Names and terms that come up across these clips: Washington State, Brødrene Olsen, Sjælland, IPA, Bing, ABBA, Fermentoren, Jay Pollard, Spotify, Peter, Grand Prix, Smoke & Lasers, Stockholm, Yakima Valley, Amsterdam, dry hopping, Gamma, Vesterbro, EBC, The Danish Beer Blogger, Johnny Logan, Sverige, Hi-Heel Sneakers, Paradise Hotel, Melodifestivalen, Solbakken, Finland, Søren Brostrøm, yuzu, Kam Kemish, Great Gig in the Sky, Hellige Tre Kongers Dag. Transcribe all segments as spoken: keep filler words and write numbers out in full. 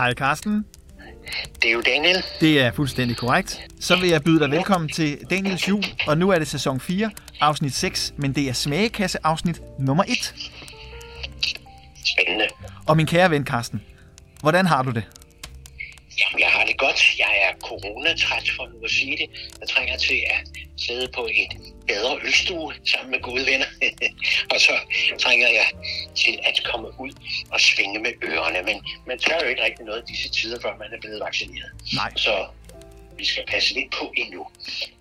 Hej Karsten. Det er jo Daniel. Det er fuldstændig korrekt. Så vil jeg byde dig velkommen til Daniels jul, og nu er det sæson fire, afsnit seks, men det er smagekasse afsnit nummer et. Spændende. Og min kære ven Karsten, hvordan har du det? Jamen, jeg har det godt. Jeg er coronatræt, for nu at sige det. Jeg trænger til at sidde på et bedre ølstue sammen med gode venner. Og så trænger jeg til at komme ud og svinge med ørerne. Men man tør jo ikke rigtig noget disse tider, før man er blevet vaccineret. Nej. Så vi skal passe lidt på endnu.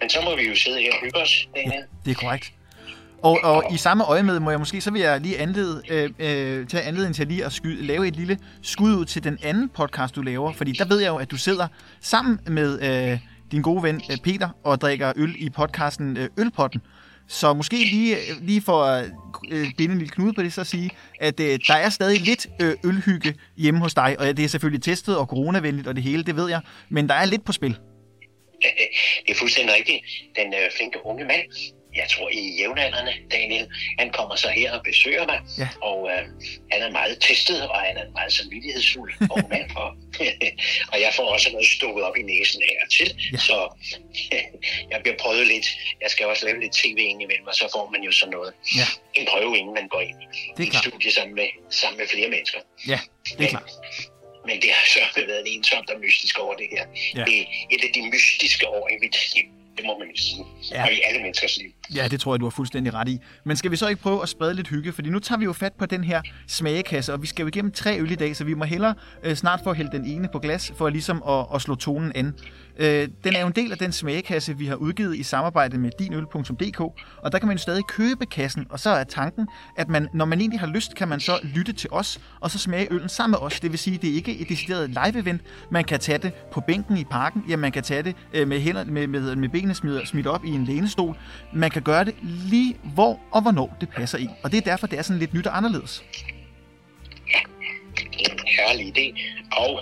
Men så må vi jo sidde her og hygge os. Ja, det er korrekt. Og, og i samme øjemed må jeg måske, så vil jeg lige anlede, øh, øh, tage anledning til lige at skyde, lave et lille skud ud til den anden podcast, du laver. Fordi der ved jeg jo, at du sidder sammen med øh, din gode ven Peter og drikker øl i podcasten øh, Ølpotten. Så måske lige, lige for at øh, binde en lille knude på det, så at sige, at øh, der er stadig lidt øh, ølhygge hjemme hos dig. Og det er selvfølgelig testet og coronavenligt og det hele, det ved jeg. Men der er lidt på spil. Det er fuldstændig rigtigt. Den øh, flinke unge mand. Jeg tror, i jævnaldrende, Daniel, han kommer så her og besøger mig, ja. og øh, han er meget testet, og han er meget samvittighedsfuld, og, for, og jeg får også noget stukket op i næsen af og til, ja. så øh, jeg bliver prøvet lidt. Jeg skal også lave lidt tv ind imellem, og så får man jo sådan noget. Ja. En prøve, inden man går ind i et studie sammen med, sammen med flere mennesker. Ja, det er klart. Men det har så været en ensomt og mystisk over det her. Ja. Det er et af de mystiske år i mit liv. Det må man jo sige. Ja. Og i alle menneskers liv. Ja, det tror jeg, du har fuldstændig ret i. Men skal vi så ikke prøve at sprede lidt hygge? Fordi nu tager vi jo fat på den her smagekasse, og vi skal jo igennem tre øl i dag, så vi må hellere øh, snart få hældt den ene på glas, for ligesom at, at slå tonen an. Øh, den er jo en del af den smagekasse, vi har udgivet i samarbejde med din øl punktum d k, og der kan man jo stadig købe kassen, og så er tanken, at man, når man egentlig har lyst, kan man så lytte til os, og så smage øllen sammen med os. Det vil sige, at det ikke er et decideret live-event. Man kan tage det på bænken i parken, ja, man kan tage det øh, med, hænder, med, med, med benene smidt, smidt op i en lænestol. Man kan gøre det lige hvor og hvornår det passer i, og det er derfor, det er sådan lidt nyt og anderledes. Ja, det er en herlig idé, og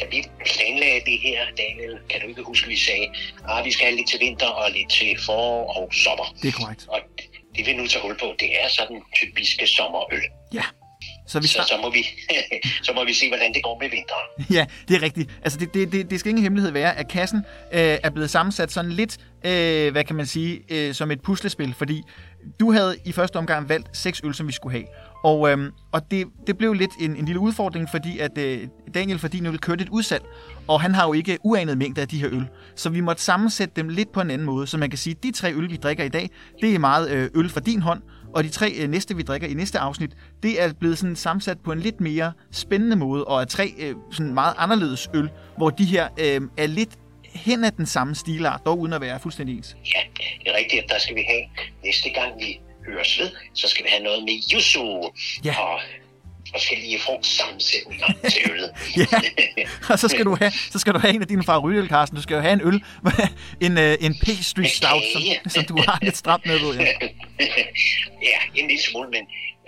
da vi planlagde det her, Daniel, kan du ikke huske, vi sagde, at vi skal have lidt til vinter og lidt til forår og sommer. Det er korrekt. Og det vi nu tager hul på, det er sådan typiske sommerøl. Ja. Så, vi start... så, så, må vi, så må vi se, hvordan det går med vinteren. Ja, det er rigtigt. Altså, det, det, det, det skal ingen hemmelighed være, at kassen øh, er blevet sammensat sådan lidt, øh, hvad kan man sige, øh, som et puslespil. Fordi du havde i første omgang valgt seks øl, som vi skulle have. Og, øhm, og det, det blev lidt en, en lille udfordring, fordi at øh, Daniel for din øl kørte et udsalg, og han har jo ikke uanet mængde af de her øl. Så vi måtte sammensætte dem lidt på en anden måde. Så man kan sige, at de tre øl, vi drikker i dag, det er meget øh, øl fra din hånd. Og de tre øh, næste, vi drikker i næste afsnit, det er blevet sådan sammensat på en lidt mere spændende måde, og er tre øh, sådan meget anderledes øl, hvor de her øh, er lidt hen ad den samme stilart, dog uden at være fuldstændig ens. Ja, det er rigtigt, at der skal vi have næste gang, vi høres ved, så skal vi have noget med yuzu, ja. og forskellige frugtsammensætninger til ølet. Ja, og så skal, du have, så skal du have en af dine favoritøl, Karsten. Du skal jo have en øl, en, en pastry stout, okay. som, som du har lidt stramt med, ved jeg. Ja, en lille smule, men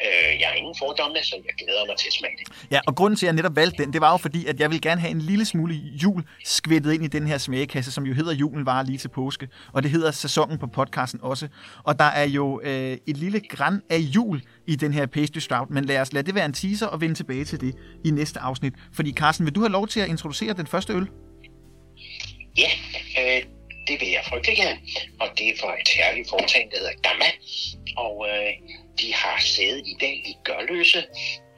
øh, jeg har ingen fordomme, så jeg glæder mig til at smage det. Ja, og grunden til, at jeg netop valgte den, det var jo fordi, at jeg ville gerne have en lille smule jul skvættet ind i den her smagekasse, som jo hedder Julen varer lige til påske, og det hedder sæsonen på podcasten også. Og der er jo øh, et lille gran af jul i den her pastry stout, men lad os lade det være en teaser og vende tilbage til det i næste afsnit. Fordi Karsten, vil du have lov til at introducere den første øl? Ja, øh, det vil jeg frygtelig gerne, og det er fra et herligt foretagende, der hedder Gamma, og øh, de har sæde i dag i Gørløse,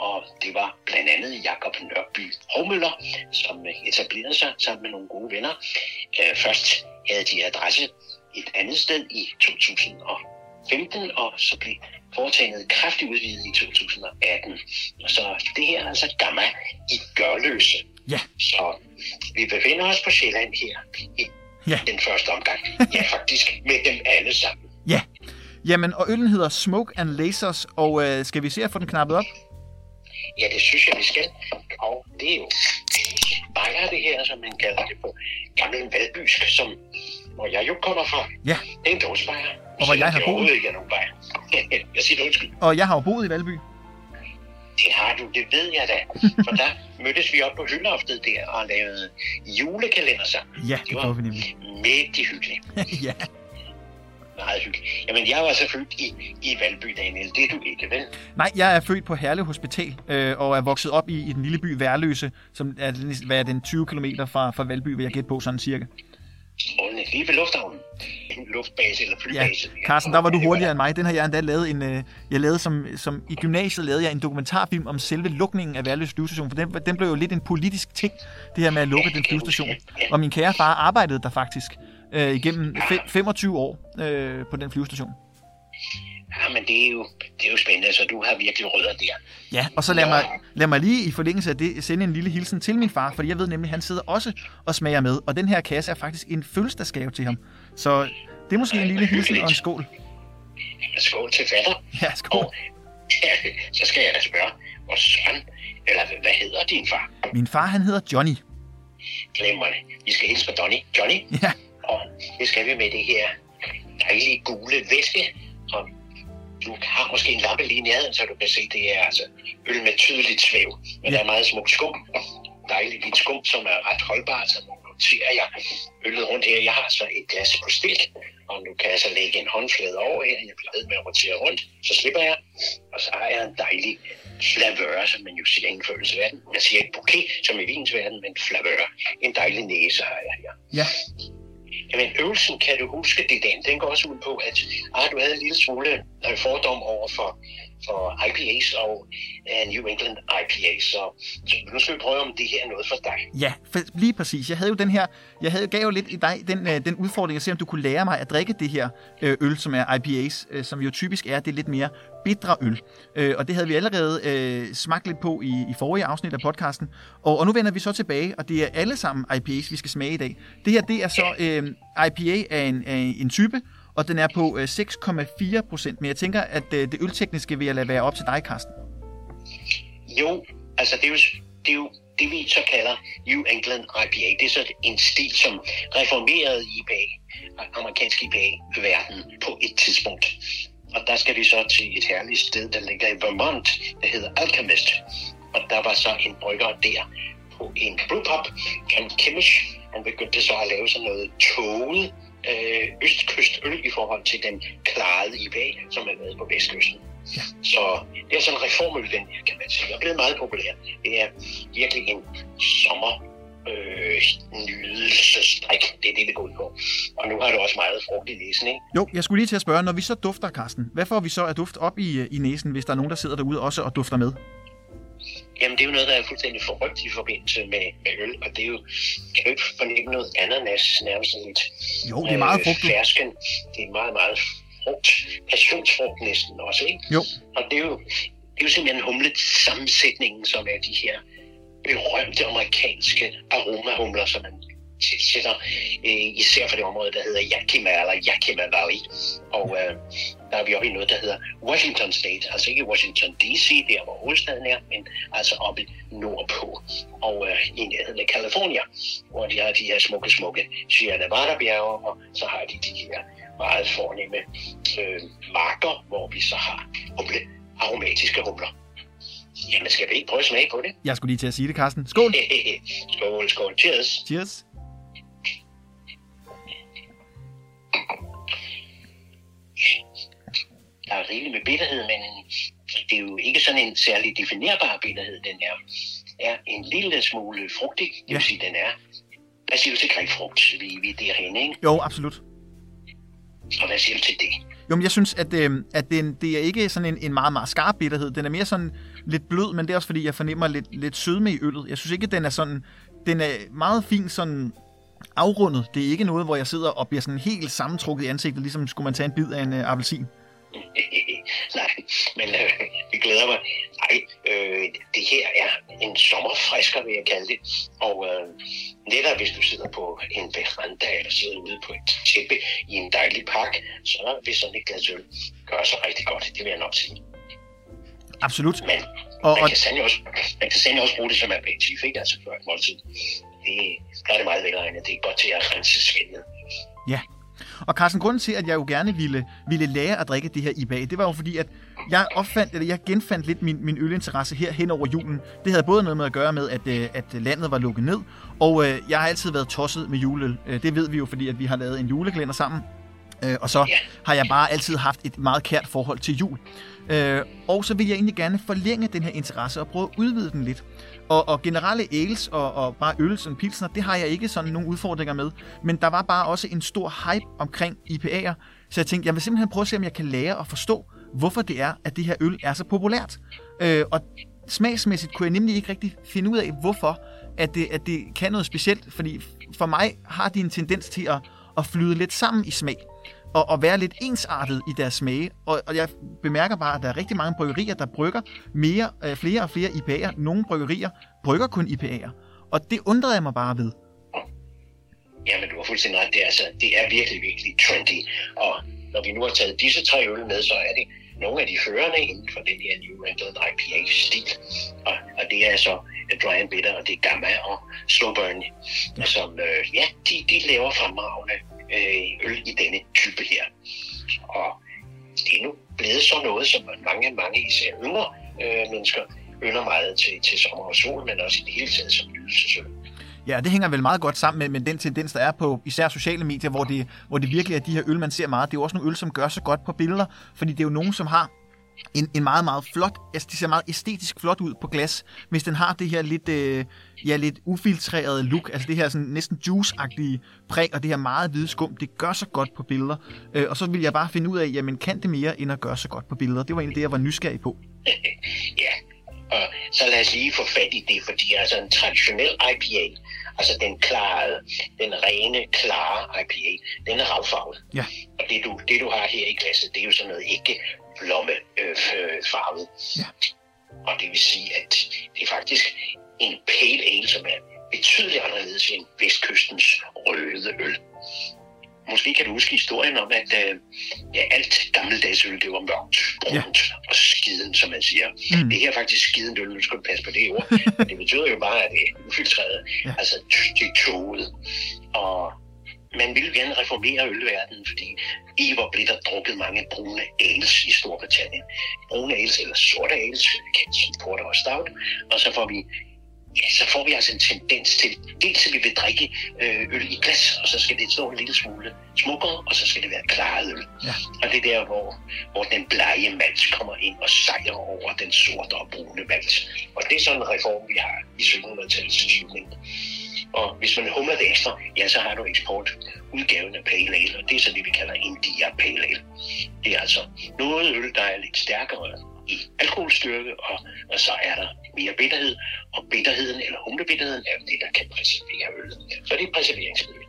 og det var blandt andet Jakob Nørby Hommelen, som etablerede sig sammen med nogle gode venner. Øh, først havde de adresse et andet sted i to tusind og femten, og så blev foretagendet kraftigt udvidet i to tusind og atten. Så det her er altså Gamma i Gørløse. Ja. Så vi befinder os på Sjælland her i ja. den første omgang. Ja, faktisk med dem alle sammen. Ja. Jamen, og øllen hedder Smoke and Lasers, og øh, skal vi se at få den knappet op? Ja, det synes jeg, vi skal. Og det er jo bajer det her, som man kalder det på gammel valbysk, som hvor jeg jo kommer fra. Ja. Det er en dåsebajer. Og hvor jeg har boet. Ikke nogen jeg siger det undskyld. Og jeg har jo boet i Valby. Det har du, det ved jeg da. For der mødtes vi op på hyldeloftet der og lavede julekalender sammen. Ja, det, det var vi nemlig. Mægtig hyggeligt. Ja. Nå, meget hyggeligt. Jamen, jeg var så født i, i Valby, Daniel. Det er du ikke, vel? Nej, jeg er født på Herlev Hospital øh, og er vokset op i, i den lille by Værløse, som er, hvad er den tyve kilometer fra, fra Valby, vil jeg gætte på, sådan cirka. Ordentligt, lige ved lufthavnen. En luftbase eller flybase. Ja, Karsten, der var du hurtigere end mig. Den har jeg endda lavet en... Jeg lavede som, som... I gymnasiet lavede jeg en dokumentarfilm om selve lukningen af Værløse flyvestation, for den, den blev jo lidt en politisk ting, det her med at lukke ja, den flyvestation. Ja. Og min kære far arbejdede der faktisk øh, igennem ja. femogtyve år øh, på den flyvestation. Ja, men det er, jo, det er jo spændende, så du har virkelig rødder der. Ja, og så lad mig, lad mig lige i forlængelse af det sende en lille hilsen til min far, fordi jeg ved nemlig, at han sidder også og smager med, og den her kasse er faktisk en fødselsdagsgave til ham. Så det er måske ja, en lille hilsen og en skål. Ja, skål til fatter. Ja, skål. Og, ja, så skal jeg da spørge, hvor søn, eller hvad hedder din far? Min far, han hedder Johnny. Glemmerne. Vi skal hilse på Donny. Johnny. Ja. Og det skal vi med det her dejlige gule væske, og du har måske en lappe lige nærheden, så du kan se, det er altså øl med tydeligt svæv. Men ja. Der er meget små skum, dejligt lidt skum, som er ret holdbart, så noterer jeg øllet rundt her. Jeg har så et glas på stil, og nu kan jeg så lægge en håndflade over her. Jeg bliver ved med at rotere rundt, så slipper jeg. Og så har jeg en dejlig flavør, som man jo siger i følelsesverden. Jeg siger ikke bouquet, som i vinsverden, men flavør. En dejlig næse har jeg her. Ja. Jamen, øvelsen, kan du huske det, den, den går også ud på, at ah, du havde en lille smule fordom over for, for I P A's og uh, New England I P A's, så, så nu skal vi prøve, om det her er noget for dig. Ja, for, lige præcis. Jeg havde jo den her, jeg havde, gav jo lidt i dig den, øh, den udfordring at se, om du kunne lære mig at drikke det her øh, øl, som er I P A's, øh, som jo typisk er det lidt mere bitre øl. Øh, og det havde vi allerede øh, smagt lidt på i, i forrige afsnit af podcasten. Og, og nu vender vi så tilbage, og det er alle sammen I P A's, vi skal smage i dag. Det her, det er så øh, I P A af en, af en type, og den er på øh, seks komma fire procent. Men jeg tænker, at øh, det øltekniske vil jeg lade være op til dig, Karsten. Jo, altså det er jo, det er jo det, vi så kalder New England I P A. Det er så en stil, som reformerede I P A, amerikansk I P A-verden på et tidspunkt. Og der skal vi så til et herligt sted, der ligger i Vermont, der hedder Alchemist. Og der var så en brygger der på en brewpub, Kam Kemish. Han begyndte så at lave sådan noget tåget øh, østkystøl i forhold til den klarede I P A, som er været på vestkysten. Ja. Så det er sådan en reformøl, den her, kan man sige, og blevet meget populær. Det er virkelig en sommer. Øh, nydelsesdrik. Det er det, det går ud på. Og nu har du også meget frugt i næsen, ikke? Jo, jeg skulle lige til at spørge, når vi så dufter, Karsten, hvad får vi så af duft op i, i næsen, hvis der er nogen, der sidder derude også og dufter med? Jamen, det er jo noget, der er fuldstændig forrygt i forbindelse med, med øl, og det er jo, kan jo ikke fornemme noget ananas, nærmest lidt. Jo, det er meget øh, frugt. Fersken, det er meget, meget frugt. Passionsfrugt næsten også, ikke? Jo. Og det er jo, det er jo simpelthen humlet sammensætningen, som er de her berømte amerikanske aromahumler, som man tilsætter, øh, især for det område, der hedder Yakima eller Yakima Valley. Og øh, der er vi oppe i noget, der hedder Washington State, altså ikke Washington D C, der hvor hovedstaden er, men altså oppe nordpå og øh, i nærheden af California, hvor de har de her smukke, smukke Sierra Nevada bjerge, og så har de de her meget fornemme øh, marker, hvor vi så har humle, aromatiske humler. Jamen, skal vi ikke prøve at smage på det? Jeg skulle lige til at sige det, Karsten. Skål! Skål, skål. Cheers. Cheers. Der er rigeligt med bitterhed, men det er jo ikke sådan en særlig definerbar bitterhed. Den er, er en lille smule frugtig. Det vil ja. sige, den er... Hvad siger du til grebfrugt? Vi, vi er derhenne, ikke? Jo, absolut. Og hvad siger du til det? Jo, men jeg synes, at, øh, at den, det er ikke sådan en, en meget, meget skarp bitterhed. Den er mere sådan lidt blød, men det er også fordi, jeg fornemmer lidt, lidt sødme i øllet. Jeg synes ikke, at den er sådan... Den er meget fint sådan afrundet. Det er ikke noget, hvor jeg sidder og bliver sådan helt sammentrukket i ansigtet, ligesom skulle man tage en bid af en øh, appelsin. Nej, men øh, det glæder mig. Nej, øh, det her er en sommerfrisker, vil jeg kalde det. Og øh, netop hvis du sidder på en veranda eller sidder ude på et tæppe i en dejlig park, så vil sådan et glas øl gøre sig rigtig godt. Det vil jeg nok sige. Absolut. Men og, man, og... Kan sandelig også, man kan sandelig også bruge det som aperitif, ikke? Altså før et måltid. Det er det meget velregnet. Det er godt til at rense svindet. Ja. Og Carsten, grunden til, at jeg jo gerne ville, ville lære at drikke det her I P A, det var jo fordi, at jeg opfandt, eller jeg genfandt lidt min, min ølinteresse her hen over julen. Det havde både noget med at gøre med, at, at landet var lukket ned, og jeg har altid været tosset med juleøl. Det ved vi jo, fordi at vi har lavet en julekalender sammen, Øh, og så yeah. har jeg bare altid haft et meget kært forhold til jul. Øh, og så vil jeg egentlig gerne forlænge den her interesse og prøve at udvide den lidt. Og, og generelle ales og, og bare øl som pilsner, det har jeg ikke sådan nogle udfordringer med. Men der var bare også en stor hype omkring I P A'er, så jeg tænkte, jeg vil simpelthen prøve at se, om jeg kan lære og forstå, hvorfor det er, at det her øl er så populært. Øh, og smagsmæssigt kunne jeg nemlig ikke rigtig finde ud af, hvorfor at det, at det kan noget specielt, fordi for mig har de en tendens til at, at flyde lidt sammen i smag, og, og være lidt ensartet i deres smage, og, og jeg bemærker bare, at der er rigtig mange bryggerier, der brygger mere, øh, flere og flere I P A'er. Nogle bryggerier brygger kun I P A'er, og det undrede jeg mig bare ved. Jamen, du har fuldstændig ret. Det er, altså, det er virkelig, virkelig trendy, og når vi nu har taget disse tre øl med, så er det nogle af de førende inden for den her New England I P A-stil, og, og det er så Dry and Bitter, og det er Gamma og Slow Burn, og som, øh, ja, de, de laver fremragende øh, øl i denne type her. Og det er nu blevet så noget, som mange, mange især yngre øh, mennesker ynder meget til, til sommer og sol, men også i det hele taget som nydelsesøl. Ja, det hænger vel meget godt sammen med, med den tendens, der er på især sociale medier, hvor det, hvor det virkelig er de her øl, man ser meget. Det er jo også nogle øl, som gør så godt på billeder, fordi det er jo nogen, som har en, en meget, meget flot, altså de ser meget æstetisk flot ud på glas, hvis den har det her lidt, øh, ja, lidt ufiltrerede look, altså det her sådan næsten juice-agtige præg, og det her meget hvide skum, det gør så godt på billeder. Øh, og så vil jeg bare finde ud af, jamen kan det mere, end at gøre så godt på billeder? Det var egentlig det, jeg var nysgerrig på. Ja. Og så lad os lige få fat i det, fordi altså en traditionel I P A, altså den klare, den rene, klare I P A, den er ravfarvet. Ja. Og det du, det du har her i glasset, det er jo sådan noget ikke blommefarvet. Ja. Og det vil sige, at det er faktisk en pale ale, som er betydeligt anderledes end Vestkystens røde øl. Måske kan du huske historien om, at øh, ja, alt gammeldags øl, det var mørkt, brunt ja. og skiden, som man siger. Mm. Det her er faktisk skident øl, nu skal du passe på det ord. Det betyder jo bare, at det er ufiltreret, ja. altså det er tåget. Og man ville gerne reformere ølverdenen, fordi i hvor blev der drukket mange brune ales i Storbritannien. Brune ales eller sorte ales, kendt som porter og stout, og så får vi... Ja, så får vi altså en tendens til, dels at vi vil drikke øl i glas, og så skal det stå en lille smule smukkere, og så skal det være klaret øl. Ja. Og det er der, hvor, hvor den blege malt kommer ind og sejrer over den sorte og brune malt. Og det er sådan en reform, vi har i sytten hundrede-tallets slutning. Og hvis man humler det ekstra, ja, så har du eksportudgaven af pale ale, og det er så det, vi kalder India pale ale. Det er altså noget øl, der er lidt stærkere i alkoholstyrke, og, og så er der mere bitterhed, og bitterheden eller humlebitterheden er det, der kan præservere øllet. Så det er præserveringsmiddel.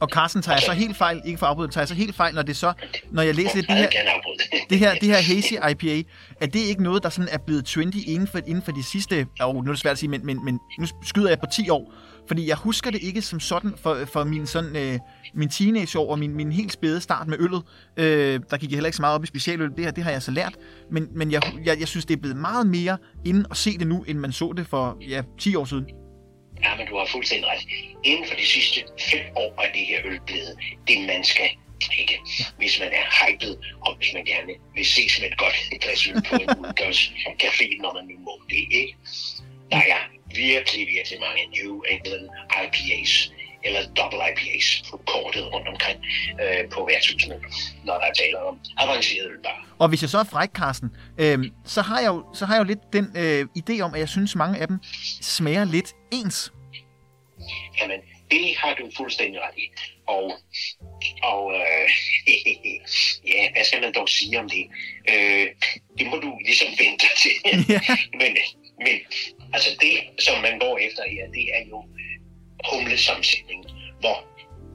Og Karsten, tager jeg så helt fejl, ikke for at afbryde, tager jeg så helt fejl, når det så, når jeg læser det, det her, det her, det her hazy I P A, er det ikke noget, der sådan er blevet trendy inden for, inden for de sidste, og oh, nu er det svært at sige, men, men, men nu skyder jeg på ti år, fordi jeg husker det ikke som sådan for, for min sådan, øh, min teenageår og min, min helt spæde start med øllet. Øh, der gik jeg heller ikke så meget op i specialøl, det her, det har jeg så lært, men, men jeg, jeg, jeg synes, det er blevet meget mere inden at se det nu, end man så det for ja, ti år siden. Ja, men du har fuldstændig ret. Inden for de sidste fem år er det her øl blevet det, man skal drikke, hvis man er hyped, og hvis man gerne vil ses med et godt glas øl på en udgangscafé, når man nu må det, ikke? Der er virkelig, virkelig mange New England I P A's, eller double I P A's, forkortet rundt omkring øh, på værtshusene, når der taler om avanceret ølbar. Og hvis jeg så er fræk, Karsten, øh, så, har jeg jo, så har jeg jo lidt den øh, idé om, at jeg synes, mange af dem smager lidt ens. Jamen, det har du fuldstændig ret i. Og, og øh, ja, hvad skal man dog sige om det? Øh, det må du ligesom vente til. Ja. men, men altså det, som man går efter her, det er jo humlesammensætning. Hvor,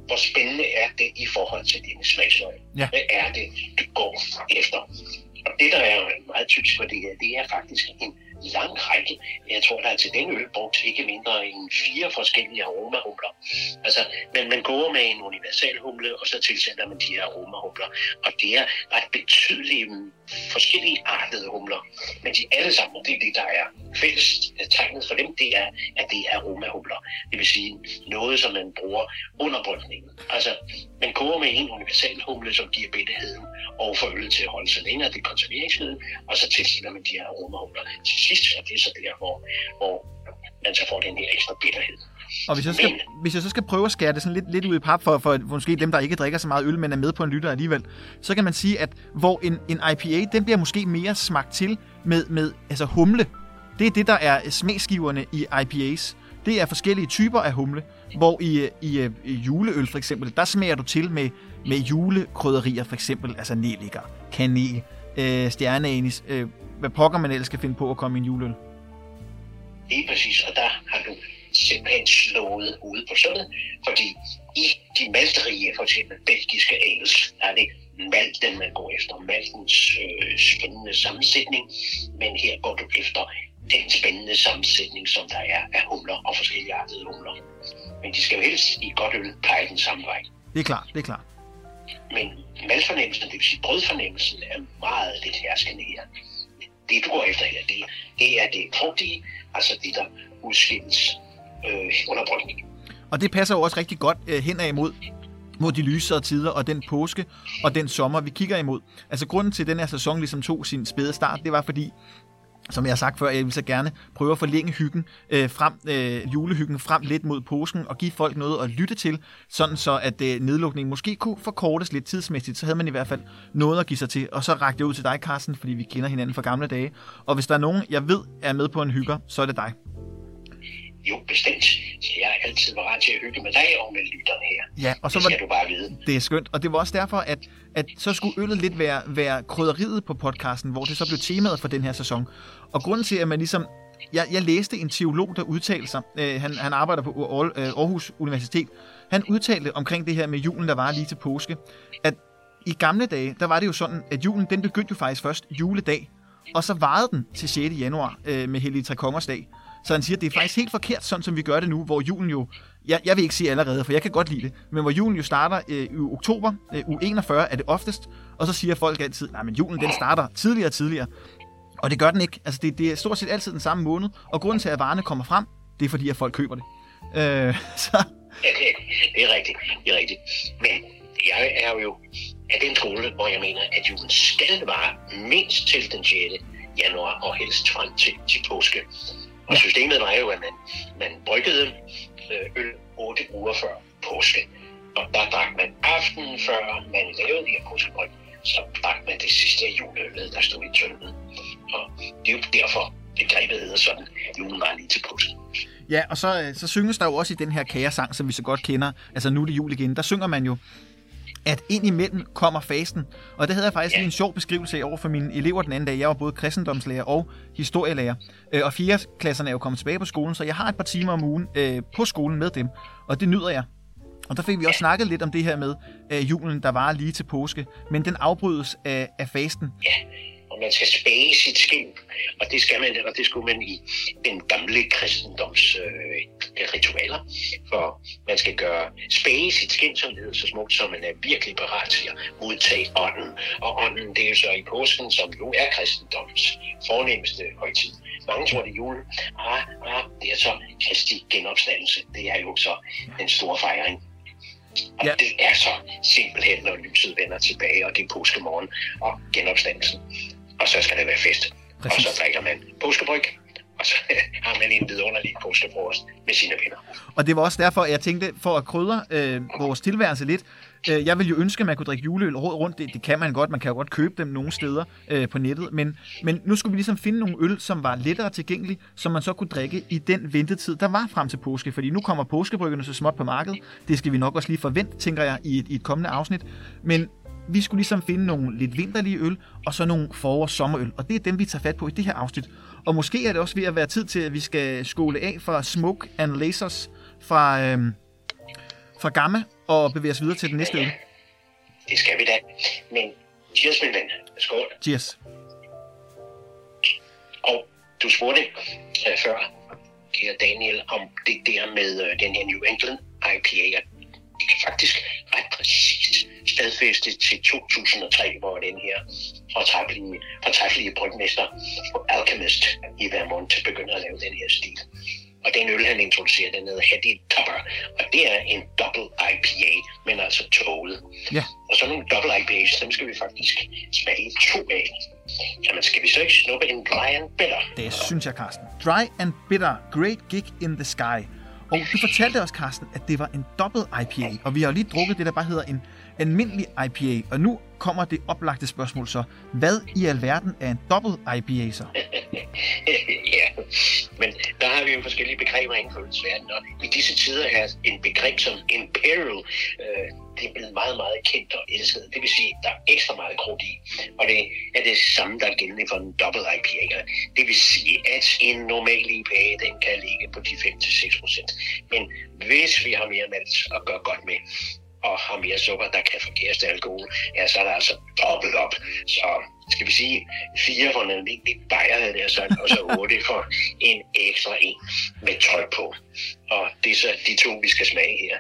hvor spændende er det i forhold til dine smagsløg? Ja. Hvad er det, du går efter? Og det, der er meget typisk for det her, det er faktisk en lang række. Jeg tror, der er til denne øl brugt ikke mindre end fire forskellige aromahumler. Altså, men man går med en universal humle, og så tilsætter man de her aromahumler. Og det er ret betydelige forskellige artede humler. Men de alle sammen, det er det, der er fælles tegnet for dem, det er, at det er aromahumler. Det vil sige noget, som man bruger under brygningen. Altså, man koger med en universal humle, som giver bitterheden og får øl til at holde sig længere. Det er konserveringsmiddel, og så tilsætter man de her aromahumler. Sidst, og det er så der, hvor, hvor man så får den her ekstra bitterhed. Og hvis jeg, skal, men, hvis jeg så skal prøve at skære det sådan lidt, lidt ud i pap for, for måske dem, der ikke drikker så meget øl, men er med på en lytter alligevel, så kan man sige, at hvor en, en I P A, den bliver måske mere smagt til med, med altså humle. Det er det, der er smagskiverne i I P A's. Det er forskellige typer af humle, hvor i, i, i juleøl for eksempel, der smager du til med, med julekrydderier for eksempel, altså nelliker, kanel, øh, stjerneanis, øh, hvad pokker man ellers skal finde på at komme i en juleøl. Lige præcis, og der har du simpelthen slået ude på sådan, fordi i de malterige, for eksempel belgiske ales, der er det malten, man går efter, maltens øh, spændende sammensætning, men her går du efter den spændende sammensætning, som der er af humler og forskellige artede humler. Men de skal jo helst i godt øl pege den samme vej. Det er klart, det er klart. Men maltfornemmelsen, det vil sige brødfornemmelsen, er meget lidt herskende her. Det du går efter her, det, det er det frugtige, altså det der udskilles øh, under brygning. Og det passer jo også rigtig godt øh, henad imod mod de lysere tider og den påske og den sommer, vi kigger imod. Altså grunden til, at den her sæson ligesom tog sin spæde start, det var fordi, som jeg har sagt før, jeg vil så gerne prøve at forlænge hyggen, øh, frem, øh, julehyggen frem lidt mod påsken og give folk noget at lytte til, sådan så at øh, nedlukningen måske kunne forkortes lidt tidsmæssigt, så havde man i hvert fald noget at give sig til. Og så rakte jeg ud til dig, Karsten, fordi vi kender hinanden fra gamle dage. Og hvis der er nogen, jeg ved, er med på en hygger, så er det dig. Jo, bestemt. Så jeg er altid parat til at hygge med dig og med lytterne her. Ja, og så det skal var, du bare vide. Det er skønt, og det var også derfor, at, at så skulle øllet lidt være, være krydderiet på podcasten, hvor det så blev temaet for den her sæson. Og grunden til, at man ligesom... Jeg, jeg læste en teolog, der udtalte sig. Øh, han, han arbejder på Aarhus Universitet. Han udtalte omkring det her med julen, der var lige til påske, at i gamle dage, der var det jo sådan, at julen, den begyndte jo faktisk først juledag, og så varede den til sjette januar øh, med Hellige Tre Kongers Dag. Så han siger, at det er faktisk helt forkert, sådan som vi gør det nu, hvor julen jo, jeg, jeg vil ikke sige allerede, for jeg kan godt lide det, men hvor julen jo starter øh, i oktober, øh, uge enogfyrre er det oftest, og så siger folk altid, nej, men julen den starter tidligere og tidligere, og det gør den ikke. Altså det, det er stort set altid den samme måned, og grunden til, at varerne kommer frem, det er fordi, at folk køber det. Øh, så. Ja, det, det er rigtigt, det er rigtigt. Men jeg er jo af den skole, hvor jeg mener, at julen skal vare mindst til den sjette januar, og helst frem til, til påske. Ja. Og systemet var jo, at man, man bryggede øl otte uger før påske. Og der drak man aftenen før, man lavede de her påskebryg, så drak man det sidste juleøl, der stod i tønden. Og det er jo derfor, det grebet hedder sådan, julen var lige til påske. Ja, og så, så synges der jo også i den her kæresang, som vi så godt kender, altså nu er det jul igen, der synger man jo, at ind imellem kommer fasten. Og det havde jeg faktisk lige en sjov beskrivelse over for mine elever den anden dag. Jeg var både kristendomslærer og historielærer. Og fjerde klasserne er jo kommet tilbage på skolen, så jeg har et par timer om ugen øh, på skolen med dem. Og det nyder jeg. Og der fik vi også snakket lidt om det her med øh, julen, der var lige til påske. Men den afbrydes af, af fasten. Ja, og man skal spage sit skæg. Og det skal man, og det skulle man i den gamle kristendoms øh, ritualer. For man skal gøre spage sit skændsomhed så smukt, som man er virkelig parat til at modtage ånden. Og ånden, det er jo så i påsken, som jo er kristendoms fornemmeste højtid. Mange tror det er julen. Ah, ah, det er så Kristi genopstandelse. Det er jo så den store fejring. Og ja. Det er så simpelthen, når lyset vender tilbage, og det er påskemorgen og genopstandelsen. Og så skal det være fest. Præcis. Og så drikker man påskebryg, og så har man en vidunderlig påskefrokost med sine venner. Og det var også derfor, at jeg tænkte, for at krydre øh, vores tilværelse lidt, øh, jeg ville jo ønske, at man kunne drikke juleøl rundt. Det, det kan man godt, man kan jo godt købe dem nogle steder øh, på nettet, men, men nu skulle vi ligesom finde nogle øl, som var lettere tilgængelige, som man så kunne drikke i den ventetid, der var frem til påske, fordi nu kommer påskebryggerne så småt på markedet. Det skal vi nok også lige forvente, tænker jeg, i et, i et kommende afsnit, men vi skulle ligesom finde nogle lidt vinterlige øl, og så nogle forår- sommerøl, og det er dem, vi tager fat på i det her afsnit. Og måske er det også ved at være tid til, at vi skal skåle af fra Smoke and Lasers fra, øhm, fra Gamma, og bevæge os videre til den næste øl. Ja, det skal vi da. Men cheers, min ven. Skål. Cheers. Og du spurgte uh, før, kære Daniel, om det der med uh, den her New England I P A. Det kan faktisk ret præcist stadfæstet til to tusind og tre, hvor den her fortræffelige, fortræffelige brygmester Alchemist i Vermont begynder at lave den her stil. Og den øl, han introducerer, den hedder Hellige Topper, og det er en double I P A, men altså tåget. Yeah. Og så nogle double I P A's, dem skal vi faktisk smage to af. Jamen, skal vi så ikke snuppe en Dry and Bitter? Det synes jeg, Karsten. Dry and Bitter, Great Gig in the Sky. Og du fortalte os, Karsten, at det var en dobbelt I P A, og vi har jo lige drukket det, der bare hedder en almindelig I P A. Og nu kommer det oplagte spørgsmål så. Hvad i alverden er en dobbelt I P A så? Ja, men der har vi jo forskellige begreber inden for verdenen, og i disse tider er en begreb som Imperial, øh, det er blevet meget, meget kendt og elsket. Det vil sige, at der er ekstra meget krudt i, og det er det samme, der er gældende for en dobbelt I P A. Det vil sige, at en normal I P A, den kan ligge på de fem til seks procent. Men hvis vi har mere malt at gøre godt med, og har mere sukker, der kan forkæres til alkohol, ja, så er der altså dobbelt op. Så skal vi sige, fire for en almindelig bajer, havde det sådan, og så otte for en ekstra en med tøj på. Og det er så de to, vi skal smage her.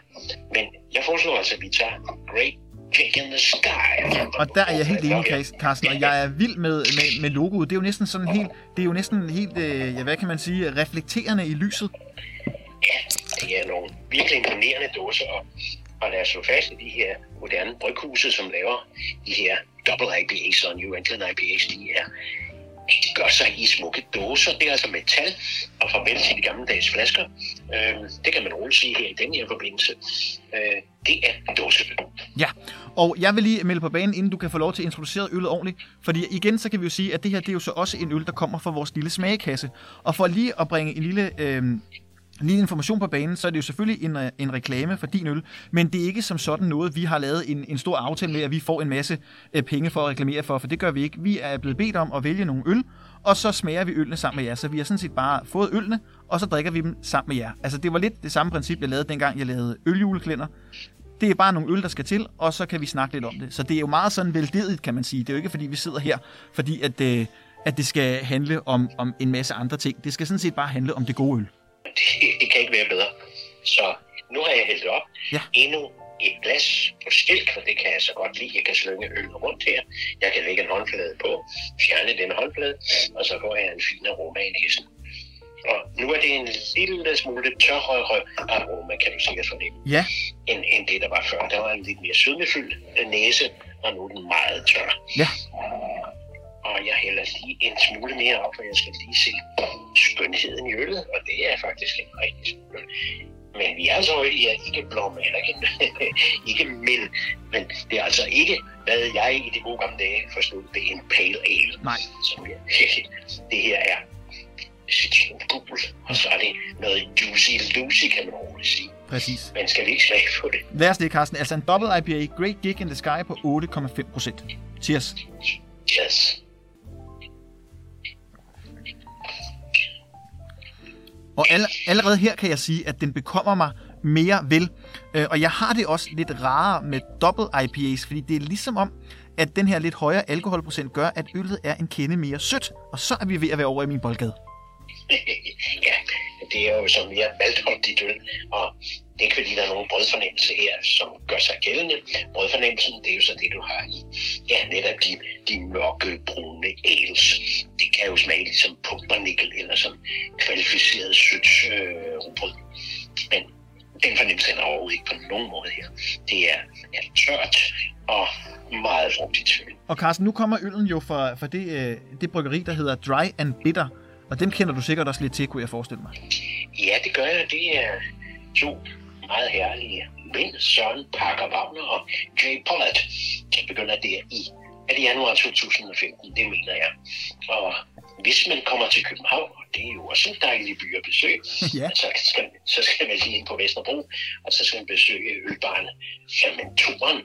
Men jeg foreslår altså, at vi tager Great Gig in the Sky. Og der er jeg helt enig, Karsten, og jeg er vild med, med, med logoet. Det er jo næsten sådan helt, det er jo næsten helt, ja, hvad kan man sige, reflekterende i lyset. Ja, det er nogle virkelig imponerende dåser, og Og lad os slå fast i de her moderne bryghuse, som laver de her double I P A's og New England I P A's, de her. De gør sig i smukke dåser. Det er altså metal og farvel til de gammeldags flasker. Øh, det kan man roligt sige her i den her forbindelse. Øh, det er dåseøl. Ja, og jeg vil lige melde på banen, inden du kan få lov til at introducere øllet ordentligt. Fordi igen, så kan vi jo sige, at det her det er jo så også en øl, der kommer fra vores lille smagekasse. Og for lige at bringe en lille... Øh, Lige information på banen, så er det jo selvfølgelig en, en reklame for din øl, men det er ikke som sådan noget, vi har lavet en, en stor aftale med, at vi får en masse øh, penge for at reklamere for, for det gør vi ikke. Vi er blevet bedt om at vælge nogle øl, og så smager vi ølene sammen med jer, så vi har sådan set bare fået ølene, og så drikker vi dem sammen med jer. Altså det var lidt det samme princip, jeg lavede dengang, jeg lavede øljuleklænder. Det er bare nogle øl, der skal til, og så kan vi snakke lidt om det. Så det er jo meget sådan veldedigt, kan man sige. Det er jo ikke, fordi vi sidder her, fordi at, øh, at det skal handle om, om en masse andre ting. Det skal sådan set bare handle om det gode øl. Det, det kan ikke være bedre. Så nu har jeg hældt op. Ja. Endnu et glas på stilk, for det kan jeg så godt lide. Jeg kan slynge øl rundt her. Jeg kan lægge en håndflade på, fjerne den håndflade, og så får jeg en fin aroma i næsen. Og nu er det en lille smule tørrøgrød aroma, kan du sikkert fornemme, ja, end, end det, der var før. Der var en lidt mere sødmefyldt næse, og nu er den meget tør. Ja. Og jeg hælder lige en smule mere op, for jeg skal lige se skønheden i øllet, og det er faktisk en rigtig smule. Men vi er altså i ja, ikke blomme, eller ikke, ikke mild, men det er altså ikke, hvad jeg i de gode gamle dage forstod, det er en pale ale. Nej. Som jeg, det her er citrongul, og så er det noget juicy-lucy, kan man roligt sige. Præcis. Men skal vi ikke smage på det? Lad os det, Karsten. Altså en dobbelt I P A, Great Gig in the Sky på otte komma fem procent. Cheers. Cheers. Og allerede her kan jeg sige, at den bekommer mig mere vel. Og jeg har det også lidt rarere med dobbelt I P A's, fordi det er ligesom om, at den her lidt højere alkoholprocent gør, at øllet er en kende mere sødt. Og så er vi ved at være over i min boldgade. Ja, det er jo så mere maltholdigt øl, og det er ikke fordi, der er nogen brødfornemmelse her, som gør sig gældende. Brødfornemmelsen, det er jo så det, du har i, ja, netop de, de mørke, brune ales. Det kan jo smage lidt som pumpernickel eller som kvalificeret sødt øh, rugbrød. Men den fornemmelse er overhovedet ikke på nogen måde her. Det er, er tørt og meget frugtigt øl. Og Karsten, nu kommer øllen jo fra, fra det, øh, det bryggeri, der hedder Dry and Bitter. Og dem kender du sikkert også lidt til, kunne jeg forestille mig. Ja, det gør jeg. Det er to meget herlige mænd, Søren Parker Wagner og Jay Pollard, der begynder der i januar to tusind og femten, det mener jeg. Og hvis man kommer til København, og det er jo også en dejlig by at besøge, ja, så, skal, så skal man lige ind på Vesterbro, og så skal man besøge ølbaren Fermentoren.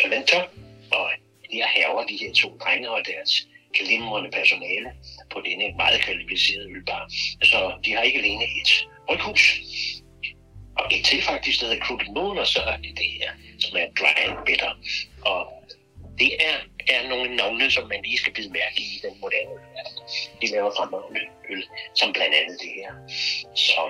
Fermentor, og der hærger de her to drenge og deres glimrende personale på denne meget kvalificerede ølbar. Så de har ikke alene et ryghus, og et til faktisk, der hedder Crooked Moon, og så er det det her, som er Dry and Bitter. Og det er, er nogle navne, som man lige skal bide mærke i den moderne verden. De laver fremragende øl, som blandt andet det her. Så,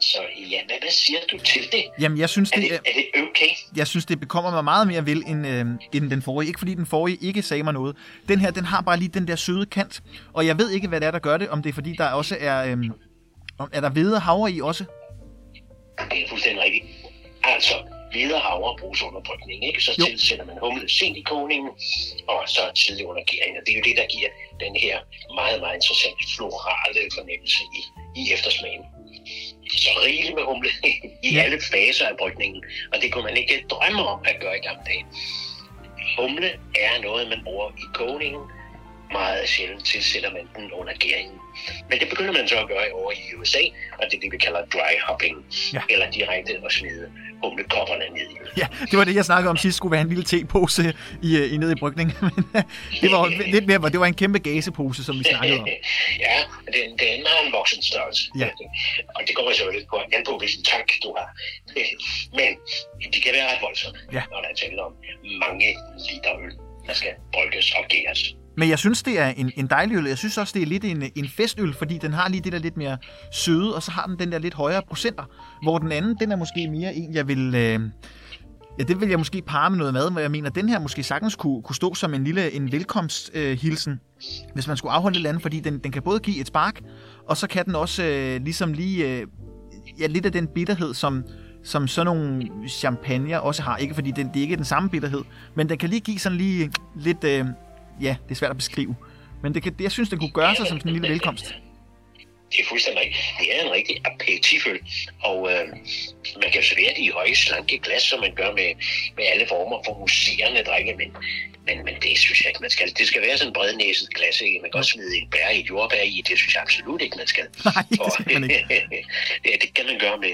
så ja, hvad, hvad siger du til det? Jamen, jeg synes, er det, det, er, er det okay? Jeg synes, det bekommer mig meget mere vel end, øh, end den forrige. Ikke fordi den forrige ikke sagde mig noget. Den her, den har bare lige den der søde kant. Og jeg ved ikke, hvad det er, der gør det. Om det er, fordi der også er... Øh, er der hvede havre i også? Det er fuldstændig rigtigt. Altså, hvide havre bruges under brygning, ikke? Så tilsætter man humle sent i kogningen, og så tidlig under gæringen. Og det er jo det, der giver den her meget, meget interessante florale fornemmelse i, i eftersmagen. så rigeligt med humle i alle faser af brygningen, og det kunne man ikke drømme om at gøre i gamle dage. Humle er noget, man bruger i kogningen, meget sjældent tilsætter man den under gæringen. Men det begynder man så at gøre over i U S A, og det er det, vi kalder dry hopping, ja. Eller direkte at smide humlekopperne ned i. Ja, det var det, jeg snakkede om sidst, skulle være en lille tepose i, i nede i brygningen. Det var lidt mere, det var en kæmpe gasepose, som vi snakkede om. Ja, det, det er en meget voksen størrelse. Ja. Og det går jo selvfølgelig på an på, hvilken tak du har. Men det kan være ret voldsomt, ja. Når der er tale om mange liter øl, der skal brygges og gæres. Men jeg synes, det er en, en dejlig øl. Jeg synes også, det er lidt en, en festøl, fordi den har lige det der lidt mere søde, og så har den den der lidt højere procenter. Hvor den anden, den er måske mere en, jeg vil... Øh, ja, den vil jeg måske parre med noget mad, hvor jeg mener, den her måske sagtens kunne, kunne stå som en lille en velkomsthilsen, øh, hvis man skulle afholde et eller andet, fordi den, den kan både give et spark, og så kan den også øh, ligesom lige... Øh, ja, lidt af den bitterhed, som... som sådan nogle champagner også har. Ikke fordi det, det ikke er den samme bitterhed, men den kan lige give sådan lige lidt... Øh, ja, det er svært at beskrive. Men det kan, jeg synes, den kunne gøre sig som sådan en lille velkomst. Det er fuldstændig rigtigt. Det er en rigtig appetiføl. Og øh, man kan servere det i høje, slanke glas, som man gør med, med alle former for museerne drikke. Men, men, men det synes jeg ikke, man skal. Det skal være sådan en brednæset glas. Ikke? Man kan også smide en bær i et jordbær i. Det synes jeg absolut ikke, man skal. Nej, det skal man ikke. Ja, det kan man gøre med,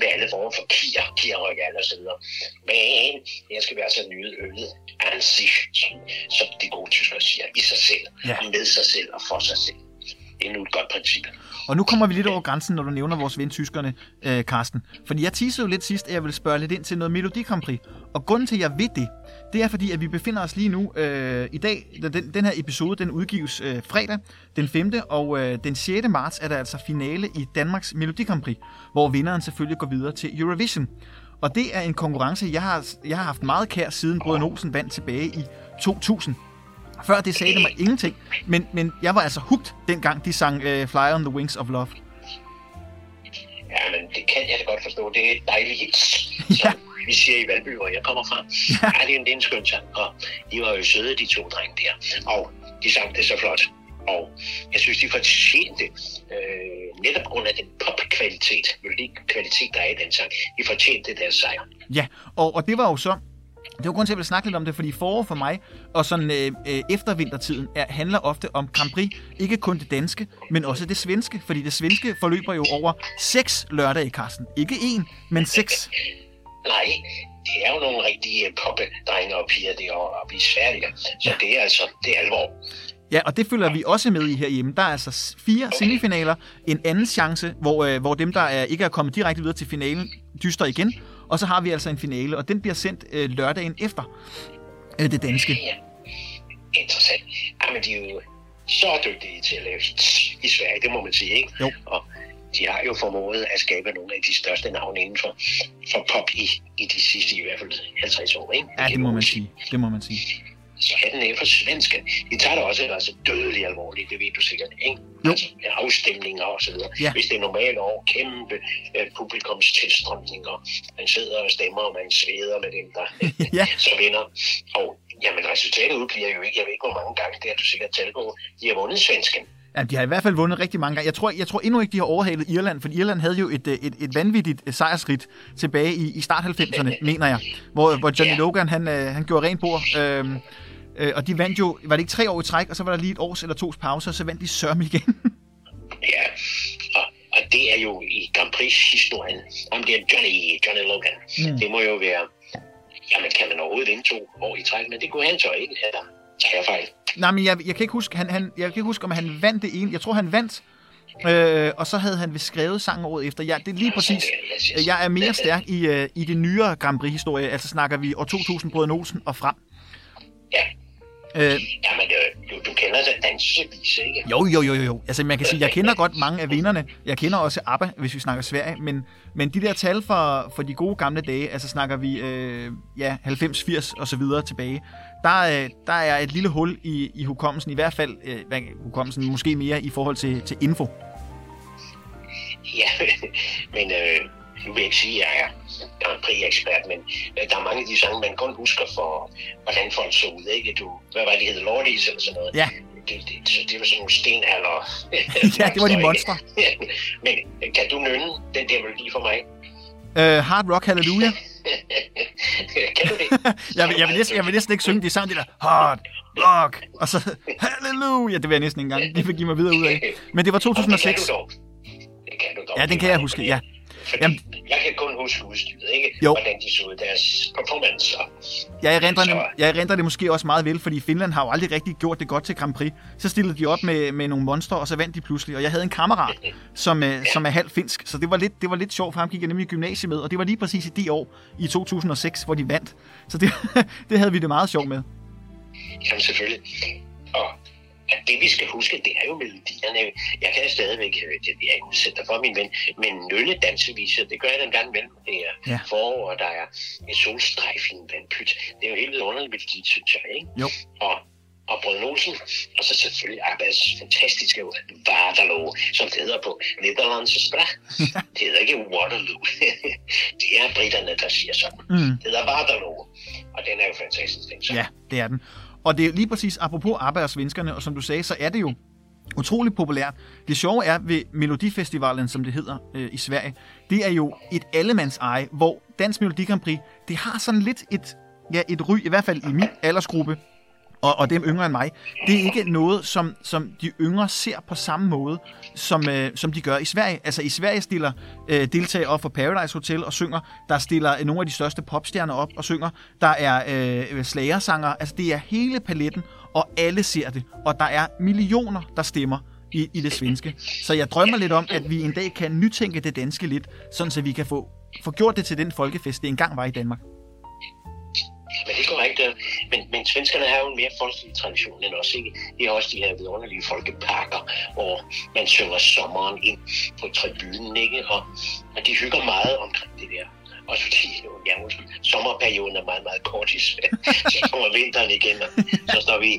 med alle former for kier, kierryk og så videre. Men jeg skal være så nyde øllet an sig, som, som de gode tyskere siger, i sig selv, ja. Med sig selv og for sig selv. Det er nu et godt princip. Og nu kommer vi lidt over grænsen, når du nævner vores ven tyskerne, øh, Karsten. Fordi jeg teasede jo lidt sidst, at jeg ville spørge lidt ind til noget Melodi Grand Prix. Og grunden til, at jeg ved det, det er fordi, at vi befinder os lige nu øh, i dag. Den, den her episode, den udgives øh, fredag den femte og øh, den sjette marts er der altså finale i Danmarks Melodi Grand Prix, hvor vinderen selvfølgelig går videre til Eurovision. Og det er en konkurrence, jeg har, jeg har haft meget kær siden Brødrene Olsen vandt tilbage i to tusind. Før det sagde det mig ingenting, men, men jeg var altså hooked, dengang de sang uh, Fly on the Wings of Love. Ja, men det kan jeg da godt forstå. Det er et dejligt hit, som ja. Vi siger i Valby, hvor jeg kommer fra. Ja, ja det er en, det er en skøn sang, og de var jo søde, de to drenge der. Og de sang det så flot. Og jeg synes, de fortjente, øh, netop på grund af den popkvalitet, kvalitet, der er i den sang, de fortjente deres sejr. Ja, og, og det var jo så... Det var grund til, at jeg ville snakke lidt om det, fordi forår for mig og sådan øh, øh, eftervintertiden er, handler ofte om Grand Prix. Ikke kun det danske, men også det svenske. Fordi det svenske forløber jo over seks lørdage, Karsten. Ikke en, men seks. Nej, det er jo nogle rigtige poppedrenge og piger derovre oppe i Sverige. Så det er altså, det er alvor. Ja, og det følger vi også med i herhjemme. Der er altså fire semifinaler, en anden chance, hvor, øh, hvor dem, der er, ikke er kommet direkte videre til finalen, dyster igen. Og så har vi altså en finale, og den bliver sendt øh, lørdagen efter øh, det danske. Ja, interessant. Jamen, de er jo så dygtige til at lave hits i Sverige, det må man sige, ikke? Jo. Og de har jo formået at skabe nogle af de største navne inden for, for pop i, i de sidste i hvert fald halvtreds år, ikke? Det ja, det må man sige. sige. Det må man sige. Så er den er for svenske. De tager det også altså, dødelig alvorligt, det ved du sikkert, ikke? Jo. Altså afstemninger og så videre. Ja. Hvis det er normalt over kæmpe øh, publikumstilstrømninger, man sidder og stemmer, og man sveder med dem, der ja. Så vinder. Og jamen, resultatet udbliver jo ikke, jeg ved ikke, hvor mange gange det har du sikkert talt på, de har vundet svensken. Ja, de har i hvert fald vundet rigtig mange gange. Jeg tror, jeg tror endnu ikke, de har overhalet Irland, for Irland havde jo et, et, et vanvittigt sejrsridt tilbage i, i start halvfemserne, mener jeg, hvor, hvor Johnny ja. Logan, han, han gjorde rent bord. Øhm, øh, og de vandt jo, var det ikke tre år i træk, og så var der lige et års eller tos pause, og så vandt de sørme igen. Ja, og, og det er jo i Grand Prix-historien, om det er Johnny, Johnny Logan. Mm. Det må jo være, jamen kan man overhovedet vinde to år i træk, men det kunne han så ikke, eller tager jeg fejl. Nej, men jeg, jeg kan ikke huske, han, han, jeg kan ikke huske, om han vandt det ene. Jeg tror, han vandt, øh, og så havde han ved skrevet sangen året efter. Ja, det er lige præcis. Jeg er mere stærk i, øh, i det nyere Grand Prix-historie. Altså snakker vi år to tusind, Brødrene Olsen og frem. Ja. Øh, Jamen, du, du kender det dansevis, ikke? Jo, jo, jo, jo. Altså, man kan sige, jeg kender godt mange af vinderne. Jeg kender også ABBA, hvis vi snakker Sverige. Men, men de der tal for, for de gode gamle dage, altså snakker vi øh, ja, halvfems, firs og så videre tilbage. Der, der er et lille hul i, i hukommelsen, i hvert fald øh, hukommelsen, måske mere i forhold til, til info. Ja, men øh, nu vil jeg ikke sige, at jeg er Grand Prix-ekspert, men øh, der er mange af de sange, man kun husker for, hvordan folk så ud, ikke? Du, hvad var det, hed Lordies eller sådan noget? Ja. det, det, så det var sådan nogle stenalder. Ja, det var de monstre. Men kan du nynne den der melodi for mig? Uh, hard rock hallelujah. Kan du det? jeg, vil, jeg, vil næsten, jeg vil næsten ikke synge de samme, det der hard rock, og så hallelujah, det vil jeg næsten ikke engang. Det vil give mig videre ud af. Men det var to tusind og seks. Det kan du dog. Det kan du dog. Ja, den kan jeg huske, ja. Fordi Jamen, jeg kan kun huske udstyret, ikke? Jo. Hvordan de så ud, deres performancer. Jeg erindrer, så... jeg erindrer det måske også meget vel, fordi Finland har jo aldrig rigtig gjort det godt til Grand Prix. Så stillede de op med, med nogle monster, og så vandt de pludselig. Og jeg havde en kammerat, som, ja. som er halvt finsk, så det var lidt, det var lidt sjovt, for ham gik jeg nemlig i gymnasiet med. Og det var lige præcis i det år, i to tusind og seks, hvor de vandt. Så det, det havde vi det meget sjovt med. Jamen selvfølgelig. Og at det, vi skal huske, det er jo melodierne. Jeg kan stadigvæk, det vil jeg ikke udsætte dig for, min ven, men nølledanseviser, det gør jeg den gang mellem det her ja. forår, og der er et solstrejf i en vandpyt. Det er jo helt underligt melodi, synes jeg, ikke? Jo. Og, og Brøden Olsen, og så selvfølgelig Abbas fantastiske Waterloo, som det hedder på nederlandsk sprog. Det hedder ikke Waterloo. Det er briterne, der siger sådan. Mm. Det hedder Waterloo, og den er jo fantastisk, den så. Ja, det er den. Og det er lige præcis apropos ABBA og svenskerne, og som du sagde, så er det jo utrolig populært. Det sjove er ved Melodifestivalen, som det hedder øh, i Sverige, det er jo et allemandseje, hvor Dansk Melodi Grand Prix, det har sådan lidt et, ja, et ry, i hvert fald i min aldersgruppe, og, og dem yngre end mig. Det er ikke noget, som, som de yngre ser på samme måde, som, øh, som de gør i Sverige. Altså i Sverige stiller øh, deltagere op for Paradise Hotel og synger. Der stiller nogle af de største popstjerner op og synger. Der er øh, slagersanger. Altså det er hele paletten, og alle ser det. Og der er millioner, der stemmer i, i det svenske. Så jeg drømmer lidt om, at vi en dag kan nytænke det danske lidt, sådan så vi kan få, få gjort det til den folkefest, det engang var i Danmark. Men det er korrekt. Men, men svenskerne har jo en mere folkelig tradition end os, ikke? De har også de her vidunderlige folkeparker, hvor man synger sommeren ind på tribunen, ikke? Og, og de hygger meget omkring det der. Også fordi ja, sommerperioden er meget, meget kort. Så kommer vinteren igen, og så står vi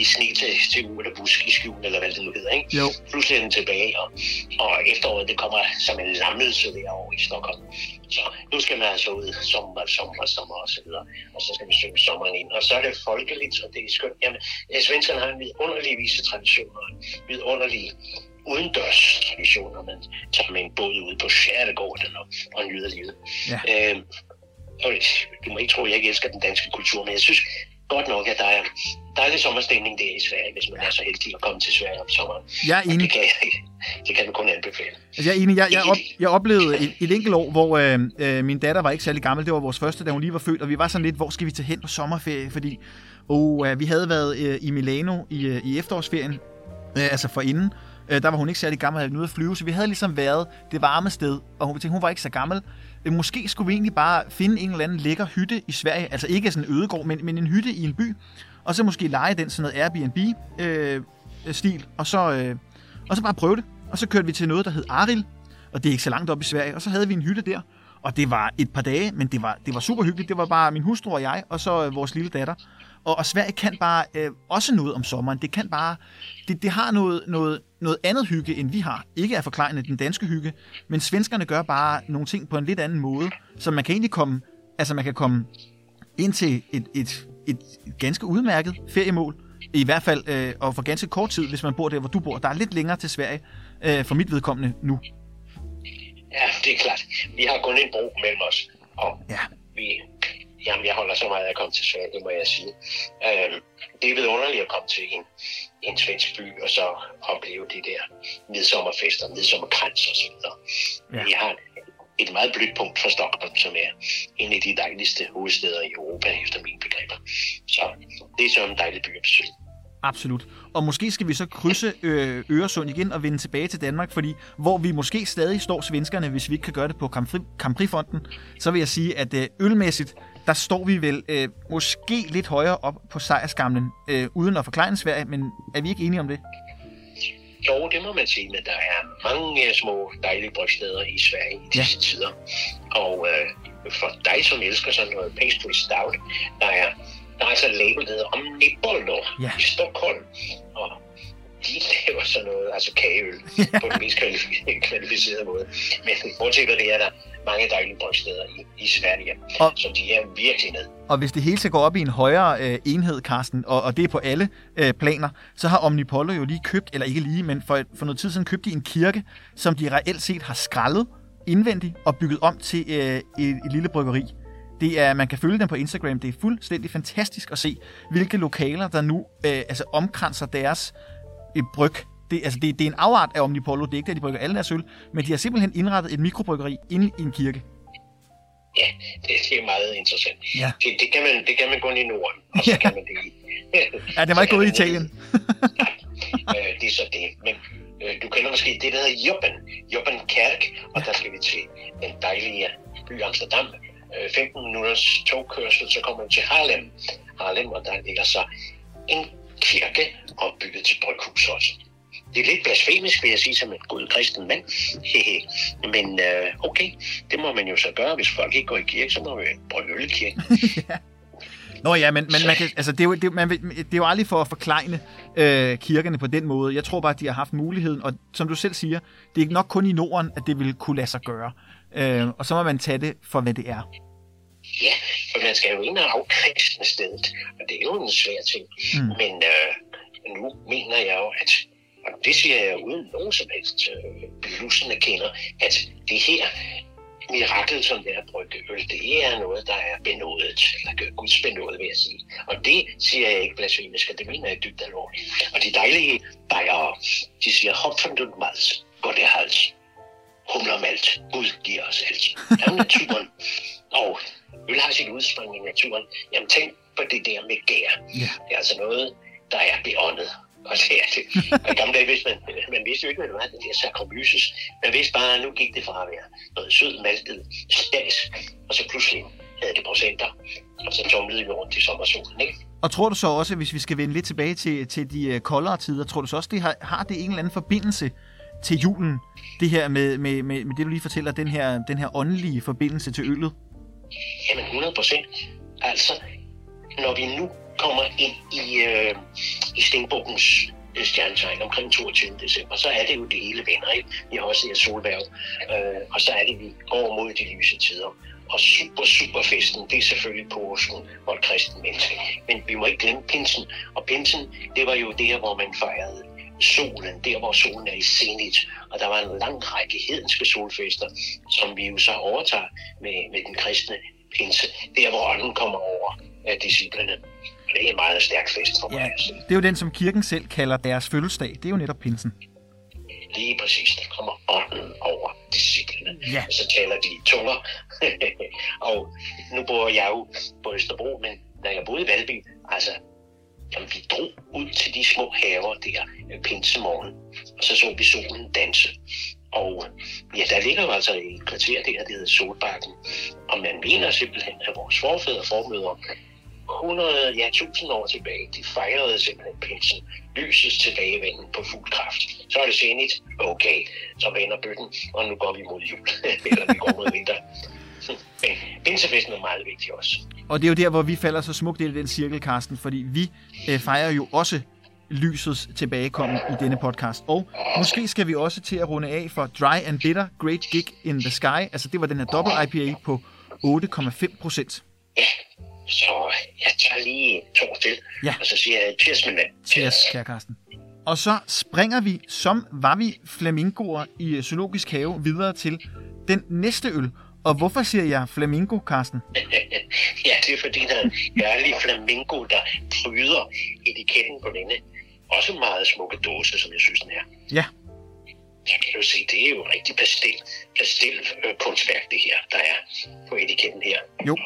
i sne til, til uge eller busk i skjul, eller hvad det nu hedder, ikke? Jo. Pludselig er den tilbage, og, og efteråret, det kommer som en lammelse hver år i Stockholm. Så nu skal man altså ud sommer, sommer, sommer og så videre, og så skal man synge sommeren ind. Og så er det folkeligt, og det er skønt. Jamen, svenskerne har en vidunderlig vise traditioner, vidunderlige udendørs traditioner, man tager med en båd ude på Skærtegården og, og nyder livet. Ja. Øh, du må ikke tro, at jeg ikke elsker den danske kultur, men jeg synes godt nok, at der er, der er lidt sommerstemning der i Sverige, hvis man er så heldig at komme til Sverige om sommeren. Jeg er enig. Det kan, det kan man kun anbefale. Altså, jeg er enig. Jeg, jeg, op, jeg oplevede et, et enkelt år, hvor øh, øh, min datter var ikke særlig gammel. Det var vores første, da hun lige var født, og vi var sådan lidt, hvor skal vi tage hen på sommerferie? Fordi oh, øh, vi havde været øh, i Milano i, øh, i efterårsferien, øh, altså forinden. Der var hun ikke særlig gammel, havde vi nødt at flyve, så vi havde ligesom været det varme sted, og hun tænkte, hun var ikke så gammel. Måske skulle vi egentlig bare finde en eller anden lækker hytte i Sverige, altså ikke sådan en ødegård, men, men en hytte i en by, og så måske lege den sådan noget Airbnb-stil, øh, og, så, øh, og så bare prøve det. Og så kørte vi til noget, der hed Arild, og det er ikke så langt op i Sverige, og så havde vi en hytte der, og det var et par dage, men det var, det var super hyggeligt. Det var bare min hustru og jeg, og så øh, vores lille datter. Og, og Sverige kan bare øh, også noget om sommeren. Det kan bare, det, det har noget, noget, noget andet hygge, end vi har. Ikke er forklarende den danske hygge, men svenskerne gør bare nogle ting på en lidt anden måde, så man kan egentlig komme, altså man kan komme ind til et, et, et ganske udmærket feriemål, i hvert fald, øh, og for ganske kort tid, hvis man bor der, hvor du bor. Der er lidt længere til Sverige, øh, for mit vedkommende nu. Ja, det er klart. Vi har kun en bro mellem os, og ja. vi... Jamen, jeg holder så meget af at komme til Sverige, det må jeg sige. Øh, det er vidunderligt at komme til en, en svensk by, og så opleve de der midsommerfester, midsommerkrans og så videre. Ja. Vi har et meget blødt punkt for Stockholm, som er en af de dejligste hovedsteder i Europa, efter mine begreber. Så det er så en dejlig by at besøge. Absolut. Og måske skal vi så krydse øh, Øresund igen og vende tilbage til Danmark, fordi hvor vi måske stadig står svenskerne, hvis vi ikke kan gøre det på Grand Prix-fonden, så vil jeg sige, at øh, ølmæssigt, der står vi vel øh, måske lidt højere op på sejrskamlen, øh, uden at forklejne Sverige, men er vi ikke enige om det? Jo, det må man sige, men der er mange små dejlige brygsteder i Sverige i disse ja. tider. Og øh, for dig, som elsker sådan noget pastry stout, der er... Der er altså et label, der hedder Omnipollo ja. i Stockholm, og de laver sådan noget, altså kageøl, yeah. på den mest kvalificerede måde. Men bortset fra det er der mange dejlige brygsteder i, i Sverige, og, så de er virkelig ned. Og hvis det hele skal gå op i en højere øh, enhed, Karsten, og, og det er på alle øh, planer, så har Omnipollo jo lige købt, eller ikke lige, men for, for noget tid siden købte de en kirke, som de reelt set har skrællet indvendigt og bygget om til øh, et, et lille bryggeri. Det er, man kan følge dem på Instagram. Det er fuldstændig fantastisk at se, hvilke lokaler, der nu øh, altså omkranser deres øh, bryg. Det, altså det, det er en afart af Omnipollo. Det er ikke, at de brygger alle deres øl, men de har simpelthen indrettet et mikrobryggeri inde i en kirke. Ja, det, det er meget interessant. Ja. Det, det, kan man, det kan man kun i Norden, og så ja. kan man det i... ja, det var ikke gået i Italien. Nej, øh, det er så det. Men øh, du kender måske det, der hedder Jobben. Jobben Kærk, og ja. der skal vi til den dejlige by Amsterdam. femten minutters togkørsel, så kommer man til Herlev. Herlev, og der ligger så en kirke opbygget til bryghus også. Det er lidt blasfemisk, vil jeg sige, som en god kristen mand. Men øh, okay, det må man jo så gøre. Hvis folk ikke går i kirke, så må man brygge øl i kirken. ja. Nå ja, men, men man kan, altså, det, er jo, det, man, det er jo aldrig for at forklejne øh, kirkerne på den måde. Jeg tror bare, at de har haft muligheden. Og som du selv siger, det er ikke nok kun i Norden, at det ville kunne lade sig gøre. Øh, og så må man tage det for, hvad det er. Ja, for man skal jo ind og afkristne stedet, og det er jo en svær ting. Mm. Men øh, nu mener jeg jo, at, og det siger jeg uden nogen som helst øh, blusende kender, at det her mirakel, som det er brygge øl, det er noget, der er benådet, eller Guds benådet, vil jeg sige. Og det siger jeg ikke blasfemisk, og det mener jeg dybt alvorligt. Og de dejlige bajere, de siger, hopfen du mals, går det hals. Humler om alt. Gud giver os alt. Jamen naturen. Og øl har sit udspring i naturen. Jamen tænk på det der med gær. Yeah. Det er altså noget, der er beåndet. Og det er det. Og i gamle dage vidste man, man vidste jo ikke, hvad det var, det der sakromyses. Man vidste bare, at nu gik det fra at være noget sød, maltet, stads. Og så pludselig havde det procenter. Og så tomlede jorden til sommersolen, ikke? Og tror du så også, hvis vi skal vende lidt tilbage til, til de koldere tider, tror du så også, det har, har det en eller anden forbindelse til julen, det her med, med, med, med det, du lige fortæller, den her, den her åndelige forbindelse til øllet? Jamen hundrede procent. Altså, når vi nu kommer ind i, øh, i Stenbukkens øh, stjernetegn omkring toogtyvende december, så er det jo det hele vender, ikke? Vi har også det her solværv, øh, og så er det, vi går mod de lyse tider. Og super, super festen, det er selvfølgelig påsken og et kristent menneske. Men vi må ikke glemme pinsen. Og pinsen, det var jo der, hvor man fejrede solen, der hvor solen er i zenit, og der var en lang række hedenske solfester, som vi jo så overtager med, med den kristne pinse, der hvor ånden kommer over af disciplene. Det er en meget stærk fest for mig. Ja, det er jo den, som kirken selv kalder deres fødselsdag. Det er jo netop pinsen. Lige præcis, der kommer ånden over disciplene, ja. Og så taler de tunger. Og nu bor jeg jo på Østerbro, men da jeg boede i Valby, altså jamen, vi drog ud til de små haver der pinsemorgen, og så så vi solen danse. Og ja, der ligger jo altså et kvarter der, det hedder Solbakken. Og man mener simpelthen, at vores forfædre og formødre hundrede, ja, tusind år tilbage, de fejrede simpelthen pinsen. Lysets tilbagevenden på fuld kraft. Så er det senigt. Okay, så vender bøtten, og nu går vi mod jul. Eller vi går mod vinter. Men pinsefesten er meget vigtig også. Og det er jo der, hvor vi falder så smukt i den cirkel, Karsten, fordi vi øh, fejrer jo også lysets tilbagekommen i denne podcast. Og måske skal vi også til at runde af for Dry and Bitter, Great Gig in the Sky. Altså det var den her dobbelt I P A på otte komma fem procent. Ja, så jeg tager lige to til, ja. Og så siger jeg cheers, min mand. Cheers, kære Karsten. Og så springer vi, som var vi flamingoer i Zoologisk Have, videre til den næste øl. Og hvorfor siger jeg flamingo, Karsten? Ja, det er fordi, der er en herlig flamingo, der pryder etiketten på denne. Også meget smukke dåse, som jeg synes, den er. Ja. Jeg kan jo se, det er jo rigtig pastel, pastel kunstværk, det her, der er på etiketten her. Jo.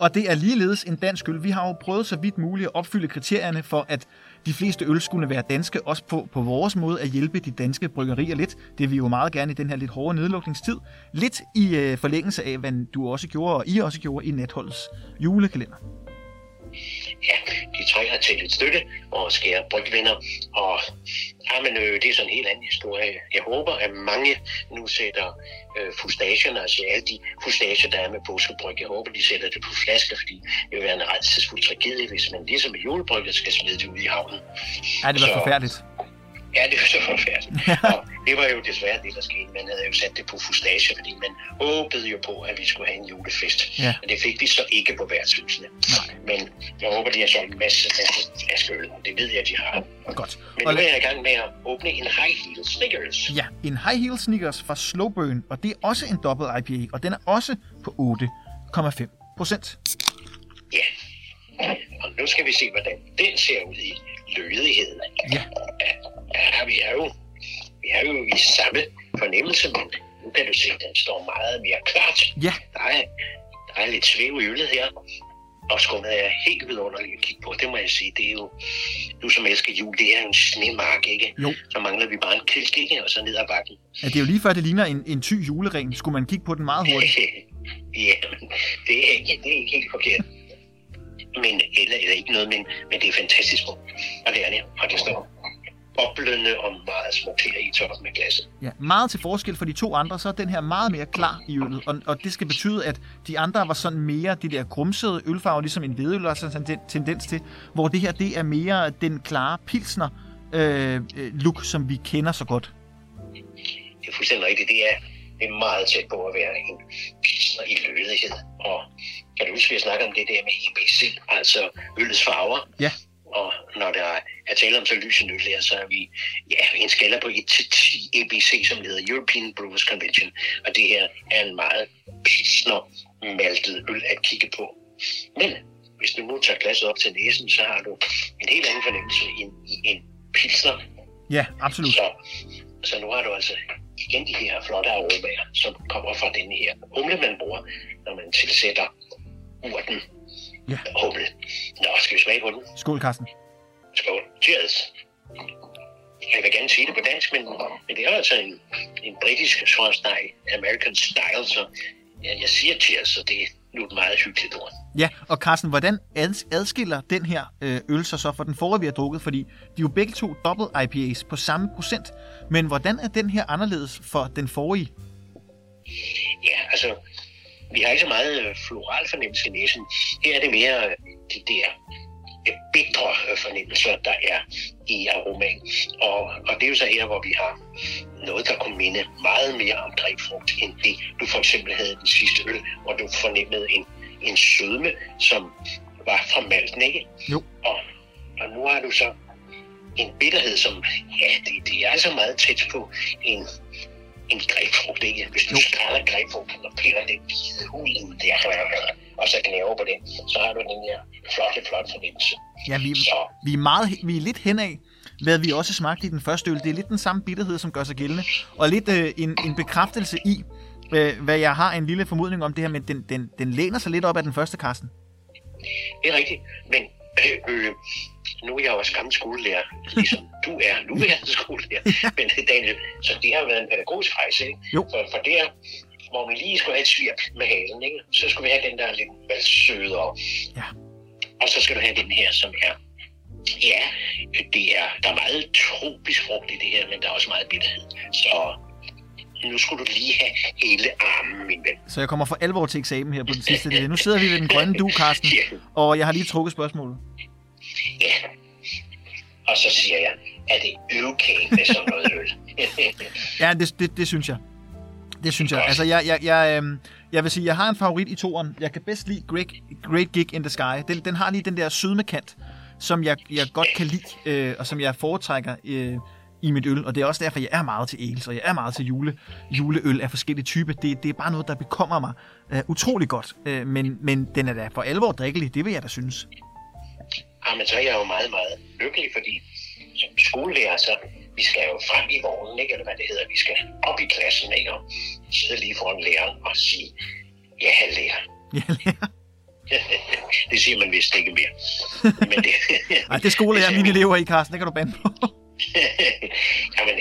Og det er ligeledes en dansk øl. Vi har jo prøvet så vidt muligt at opfylde kriterierne for, at de fleste øl skulle være danske, også på, på vores måde at hjælpe de danske bryggerier lidt. Det vil vi jo meget gerne i den her lidt hårde nedlukningstid. Lidt i øh, forlængelse af, hvad du også gjorde, og I også gjorde i Natholdets julekalender. Ja, de trænger til lidt støtte og skærer brygvinder. Og ja, men, øh, det er sådan en helt anden historie. Jeg håber, at mange nu sætter øh, fustagerne, altså alle de fustager, der er med påskebryg, jeg håber, de sætter det på flasker, fordi det vil være en rædselsfuld tragedie, hvis man ligesom med julebryg, skal smide det ud i havnen. Ja, det var så forfærdeligt. Ja, det var så forfærdeligt. Og det var jo desværre det, der skete. Man havde jo sat det på fustage, fordi man håbede jo på, at vi skulle have en julefest. Ja. Men det fik vi så ikke på værtshusene. Men jeg håber, de har solgt en masse, masse askøl. Det ved jeg, de har. Godt. Men nu er jeg i gang med at åbne en Hi-Heel Sneakers. Ja, en Hi-Heel Sneakers fra Slow Burn, og det er også en dobbelt I P A, og den er også på otte komma fem procent. Ja, og nu skal vi se, hvordan den ser ud i lødigheden. Ja. Ja, vi er jo, vi er jo i samme fornemmelse, men nu kan du se, at den står meget mere klart. Ja. Der er, der er lidt svæv i øllet her, og skummet er helt vidunderligt at kigge på. Det må jeg sige, det er jo, du som elsker jul, det er en snemark, ikke? Jo. Så mangler vi bare en kælk, ikke? Og så ned ad bakken. Ja, det er jo lige før, det ligner en, en ty julering. Skulle man kigge på den meget hurtigt? Ja, men det er ikke, det er ikke helt forkert. Men, eller, eller ikke noget, men, men det er fantastisk smukt. Og det er det, og det står boblende og meget smukt her i toppen af glasset. Ja, meget til forskel for de to andre, så er den her meget mere klar i øllet. Og, og det skal betyde, at de andre var sådan mere det der grumsede ølfarve, ligesom en hvedøl også er sådan en tendens til, hvor det her, det er mere den klare pilsner øh, look, som vi kender så godt. Det er fuldstændig rigtigt. Det er, det er meget tæt på at være en pilsner i lødighed. Og kan du huske, at vi snakker om det der med E B C, altså øllets farver? Ja. Og når der er tale om så lyse nødlæger, så er vi ja, en skala på et til ti E B C, som hedder European Brewers Convention. Og det her er en meget pilsner-maltet øl at kigge på. Men hvis du nu tager glasset op til næsen, så har du en helt anden fornemmelse end i en pilsner. Ja, absolut. Så, så nu har du altså igen de her flotte aromaer, som kommer fra denne her humle, man bruger, når man tilsætter urten. Ja. Humle. Nå, skal vi smage på den? Skål, Karsten. Skål. Cheers. Jeg vil gerne sige det på dansk, men, men det er altså en, en britisk svansdej, American style, så jeg, jeg siger cheers, så det er nu et meget hyggeligt ord. Ja, og Karsten, hvordan adskiller den her øl sig så fra den forrige, vi har drukket? Fordi de er jo begge to dobbelt I P As på samme procent, men hvordan er den her anderledes for den forrige? Ja, altså... Vi har ikke så meget floral fornemmelse i næsen. Her er det mere de der bitre fornemmelser, der er i aromaen. Og, og det er jo så her, hvor vi har noget, der kunne minde meget mere om drivfrugt, end det du for eksempel havde den sidste øl, hvor du fornemmede en, en sødme, som var fra malten, ikke? Jo. Og, og nu har du så en bitterhed, som ja, det, det er altså meget tæt på en... en grebfrugt, ikke? Hvis du skræller grebfrugten og piller den hvide huden der, og så knæver på den, så har du den her flotte, flotte fornemmelse. Ja, vi, vi, er meget, vi er lidt henad, hvad vi også smagte i den første øl. Det er lidt den samme bitterhed, som gør sig gældende, og lidt øh, en, en bekræftelse i, øh, hvad jeg har en lille formodning om det her, men den, den, den læner sig lidt op af den første, Karsten. Det er rigtigt, men... Øh, øh, Nu er jeg også gammel skolelærer, ligesom du er. Nu er jeg skolelærer. Men Daniel, så det har været en pædagogisk rejse, ikke? For, for der, hvor man lige skulle have et svirp med halen, ikke? Så skulle vi have den, der er lidt sødere. Ja. Og så skal du have den her, som er... Ja, det er, der er meget tropisk frugt i det her, men der er også meget bitterhed. Så nu skulle du lige have hele armen, min ven. Så jeg kommer for alvor til eksamen her på den sidste del. Nu sidder vi ved den grønne du, Karsten, ja. Og jeg har lige trukket spørgsmålet. Ja, og så siger jeg, er det okay med sådan noget øl? Ja, det, det, det synes jeg. Det synes jeg. Altså, jeg, jeg, jeg, øh, jeg vil sige, jeg har en favorit i toeren. Jeg kan bedst lide Great, Great Gig in the Sky. Den, den har lige den der sødme kant, som jeg, jeg godt kan lide, øh, og som jeg foretrækker øh, i mit øl. Og det er også derfor, jeg er meget til ægels, og jeg er meget til jule, juleøl af forskellige typer. Det, det er bare noget, der bekommer mig øh, utrolig godt. Øh, men, men den er da for alvor drikkelig, det vil jeg da synes. Ah, men så er jeg jo meget, meget lykkelig, fordi som skolelærer, så vi skal jo frem i vognen, ikke? Eller hvad det hedder, vi skal op i klassen, ikke? Og sidde lige foran læreren og sige, ja, lærer. Ja, lærer. Det siger man vist ikke mere. Men det... Ej, det er skolelærer, mine elever i, Karsten, det kan du bande på. Jamen,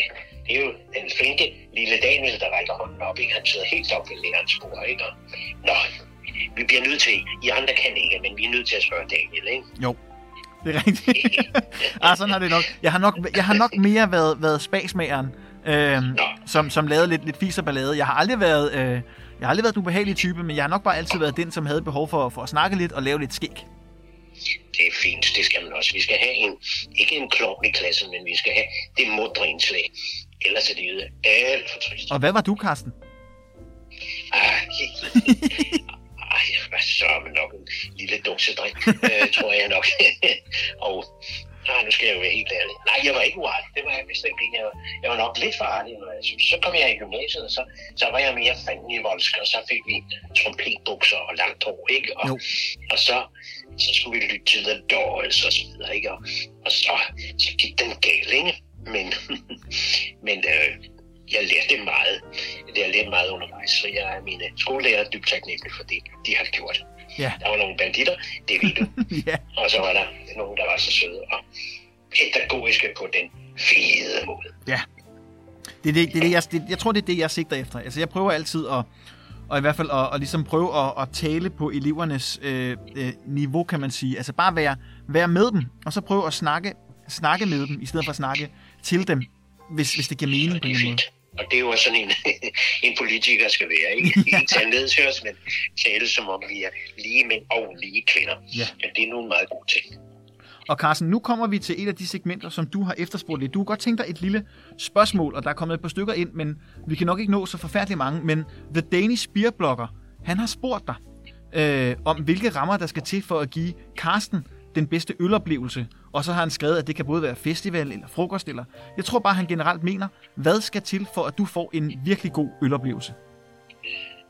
det er jo den flinke lille Daniel, der rækker hånden op, ikke? Han sidder helt op ved lærerens bord, ikke? Og, nå, vi bliver nødt til, I andre kan ikke, men vi er nødt til at spørge Daniel, ikke? Jo. Det er rigtigt. Ah, sådan har det nok. Jeg har nok, jeg har nok mere været, været spagsmageren, øh, som, som lavede lidt, lidt fis og ballade. Jeg har aldrig været, øh, jeg har aldrig været den ubehagelige type, men jeg har nok bare altid været den, som havde behov for, for at snakke lidt og lave lidt skæg. Det er fint, det skal man også. Vi skal have en, ikke en klovn i klassen, men vi skal have det mundrindslag. Ellers er det jo alt for trist. Og hvad var du, Karsten? Ah, jeg var sørme nok en lille duksedrik, øh, tror jeg nok. Og nej, nu skal jeg jo være helt ærlig. Nej, jeg var ikke uartig. Det var jeg vist ikke. Jeg var, jeg var nok lidt for artig. Så kom jeg i gymnasiet, og så, så var jeg mere fanden i voldsk, og så fik vi trompetbukser og langt hår, ikke? Og, og så, så skulle vi lytte til The Doors og så videre, ikke? Og, og så, så gik den galt, ikke? Men, men øh, jeg lærte meget. Jeg lærte meget undervejs, så jeg er mine skolelærer dybt taknemmelig for det, de har gjort. Yeah. Der var nogle banditter, det ved du. Yeah. Og så var der nogen, der var så søde og pædagogiske på den fede måde. Yeah. Det er det, det, er det, jeg, det, jeg tror, det er det, jeg sigter efter. Altså, jeg prøver altid at, og i hvert fald at, at ligesom prøve at, at tale på elevernes øh, øh, niveau, kan man sige. Altså, bare være, være med dem, og så prøve at snakke, snakke med dem, i stedet for at snakke til dem, hvis, hvis det giver mening på en måde. Og det er jo sådan en, en politiker skal være, ikke? Ikke tage nedshørs, men tale som om vi er lige mænd og lige kvinder. Ja. Ja, det er nogle meget gode ting. Og Karsten, nu kommer vi til et af de segmenter, som du har efterspurgt lidt. Du har godt tænkt dig et lille spørgsmål, og der er kommet et par stykker ind, men vi kan nok ikke nå så forfærdeligt mange. Men The Danish Beer Blogger, han har spurgt dig øh, om, hvilke rammer der skal til for at give Karsten den bedste øloplevelse. Og så har han skrevet, at det kan både være festival eller frokost, eller jeg tror bare, han generelt mener, hvad skal til for, at du får en virkelig god øloplevelse?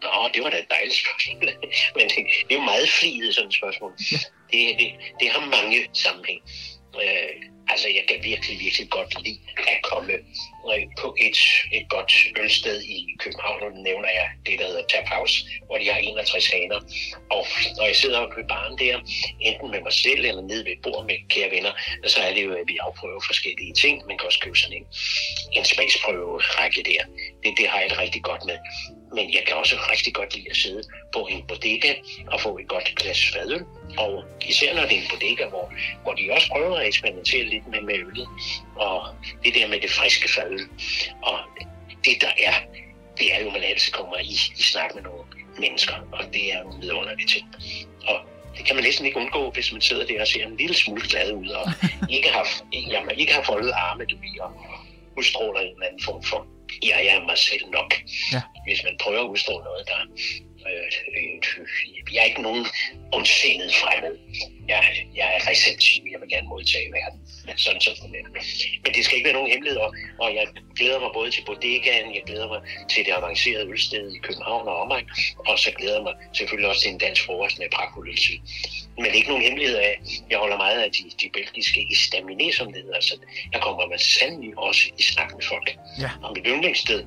Nå, det var da et dejligt spørgsmål. Men det, det er jo meget fliget, sådan et spørgsmål. Ja. Det, det, det har mange sammenhæng. Øh, altså, jeg kan virkelig, virkelig godt lide at komme øh, på et, et godt ølsted i København. Nu nævner jeg det, der hedder Tap House, hvor de har enogtres haner. Og når jeg sidder oppe ved baren der, enten med mig selv eller nede ved et bord med kære venner, så er det jo, at vi afprøver forskellige ting. Man kan også købe sådan en, en smagsprøverække der. Det, det har jeg det rigtig godt med. Men jeg kan også rigtig godt lide at sidde på en bodega og få et godt glas fadøl. Og især når det er en bodega, hvor, hvor de også prøver at eksperimentere lidt med, med ølet. Og det der med det friske fadøl. Og det der er, det er jo, man altid kommer i, i snak med nogle mennesker. Og det er jo en vidunderlig ting. Og det kan man næsten ikke undgå, hvis man sidder der og ser en lille smule glad ud. Og ikke har, jamen, ikke har foldet arme, du bliver, og udstråler en eller anden form for. Ja, jeg er mig selv nok. Ja. Hvis man prøver at udstå noget, der øh, øh, jeg er ikke nogen ondsindet fremmed. Jeg, jeg er receptiv, jeg vil gerne modtage verden. Sådan sådan. Men det skal ikke være nogen hemmelighed, og jeg glæder mig både til bodegaen, jeg glæder mig til det avancerede ølsted i København og omegn, og så glæder jeg mig selvfølgelig også til en dansk frokost med pragtfuld. Men det er ikke nogen hemmelighed af, jeg holder meget af de, de belgiske estaminé, som det hedder. Så der kommer man sandelig også i snak med folk. Ja. Og mit yndlingssted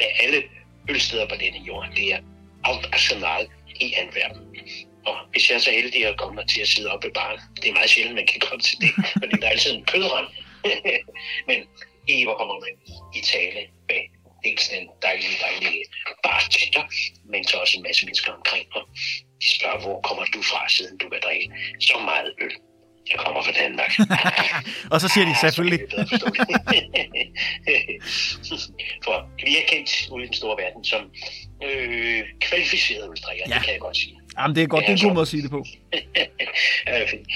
af alle ølsteder på denne jord, det er Alt-Arsenal i Antwerpen. Og hvis jeg er så heldig at komme til at sidde oppe i baren, det er meget sjældent, man kan komme til det, fordi der er altid en kødrand. Men i hvor kommer man i tale med dels den dejlige, dejlige bartender, men så også en masse mennesker omkring. Og de spørger, hvor kommer du fra, siden du kan drikke så meget øl? Jeg kommer fra Danmark. Og så siger de selvfølgelig. For vi er kendt ude i den store verden som øh, kvalificerede ølstrikker, ja. Det kan jeg godt sige. Jamen, det er godt, det er en god måde at sige det på.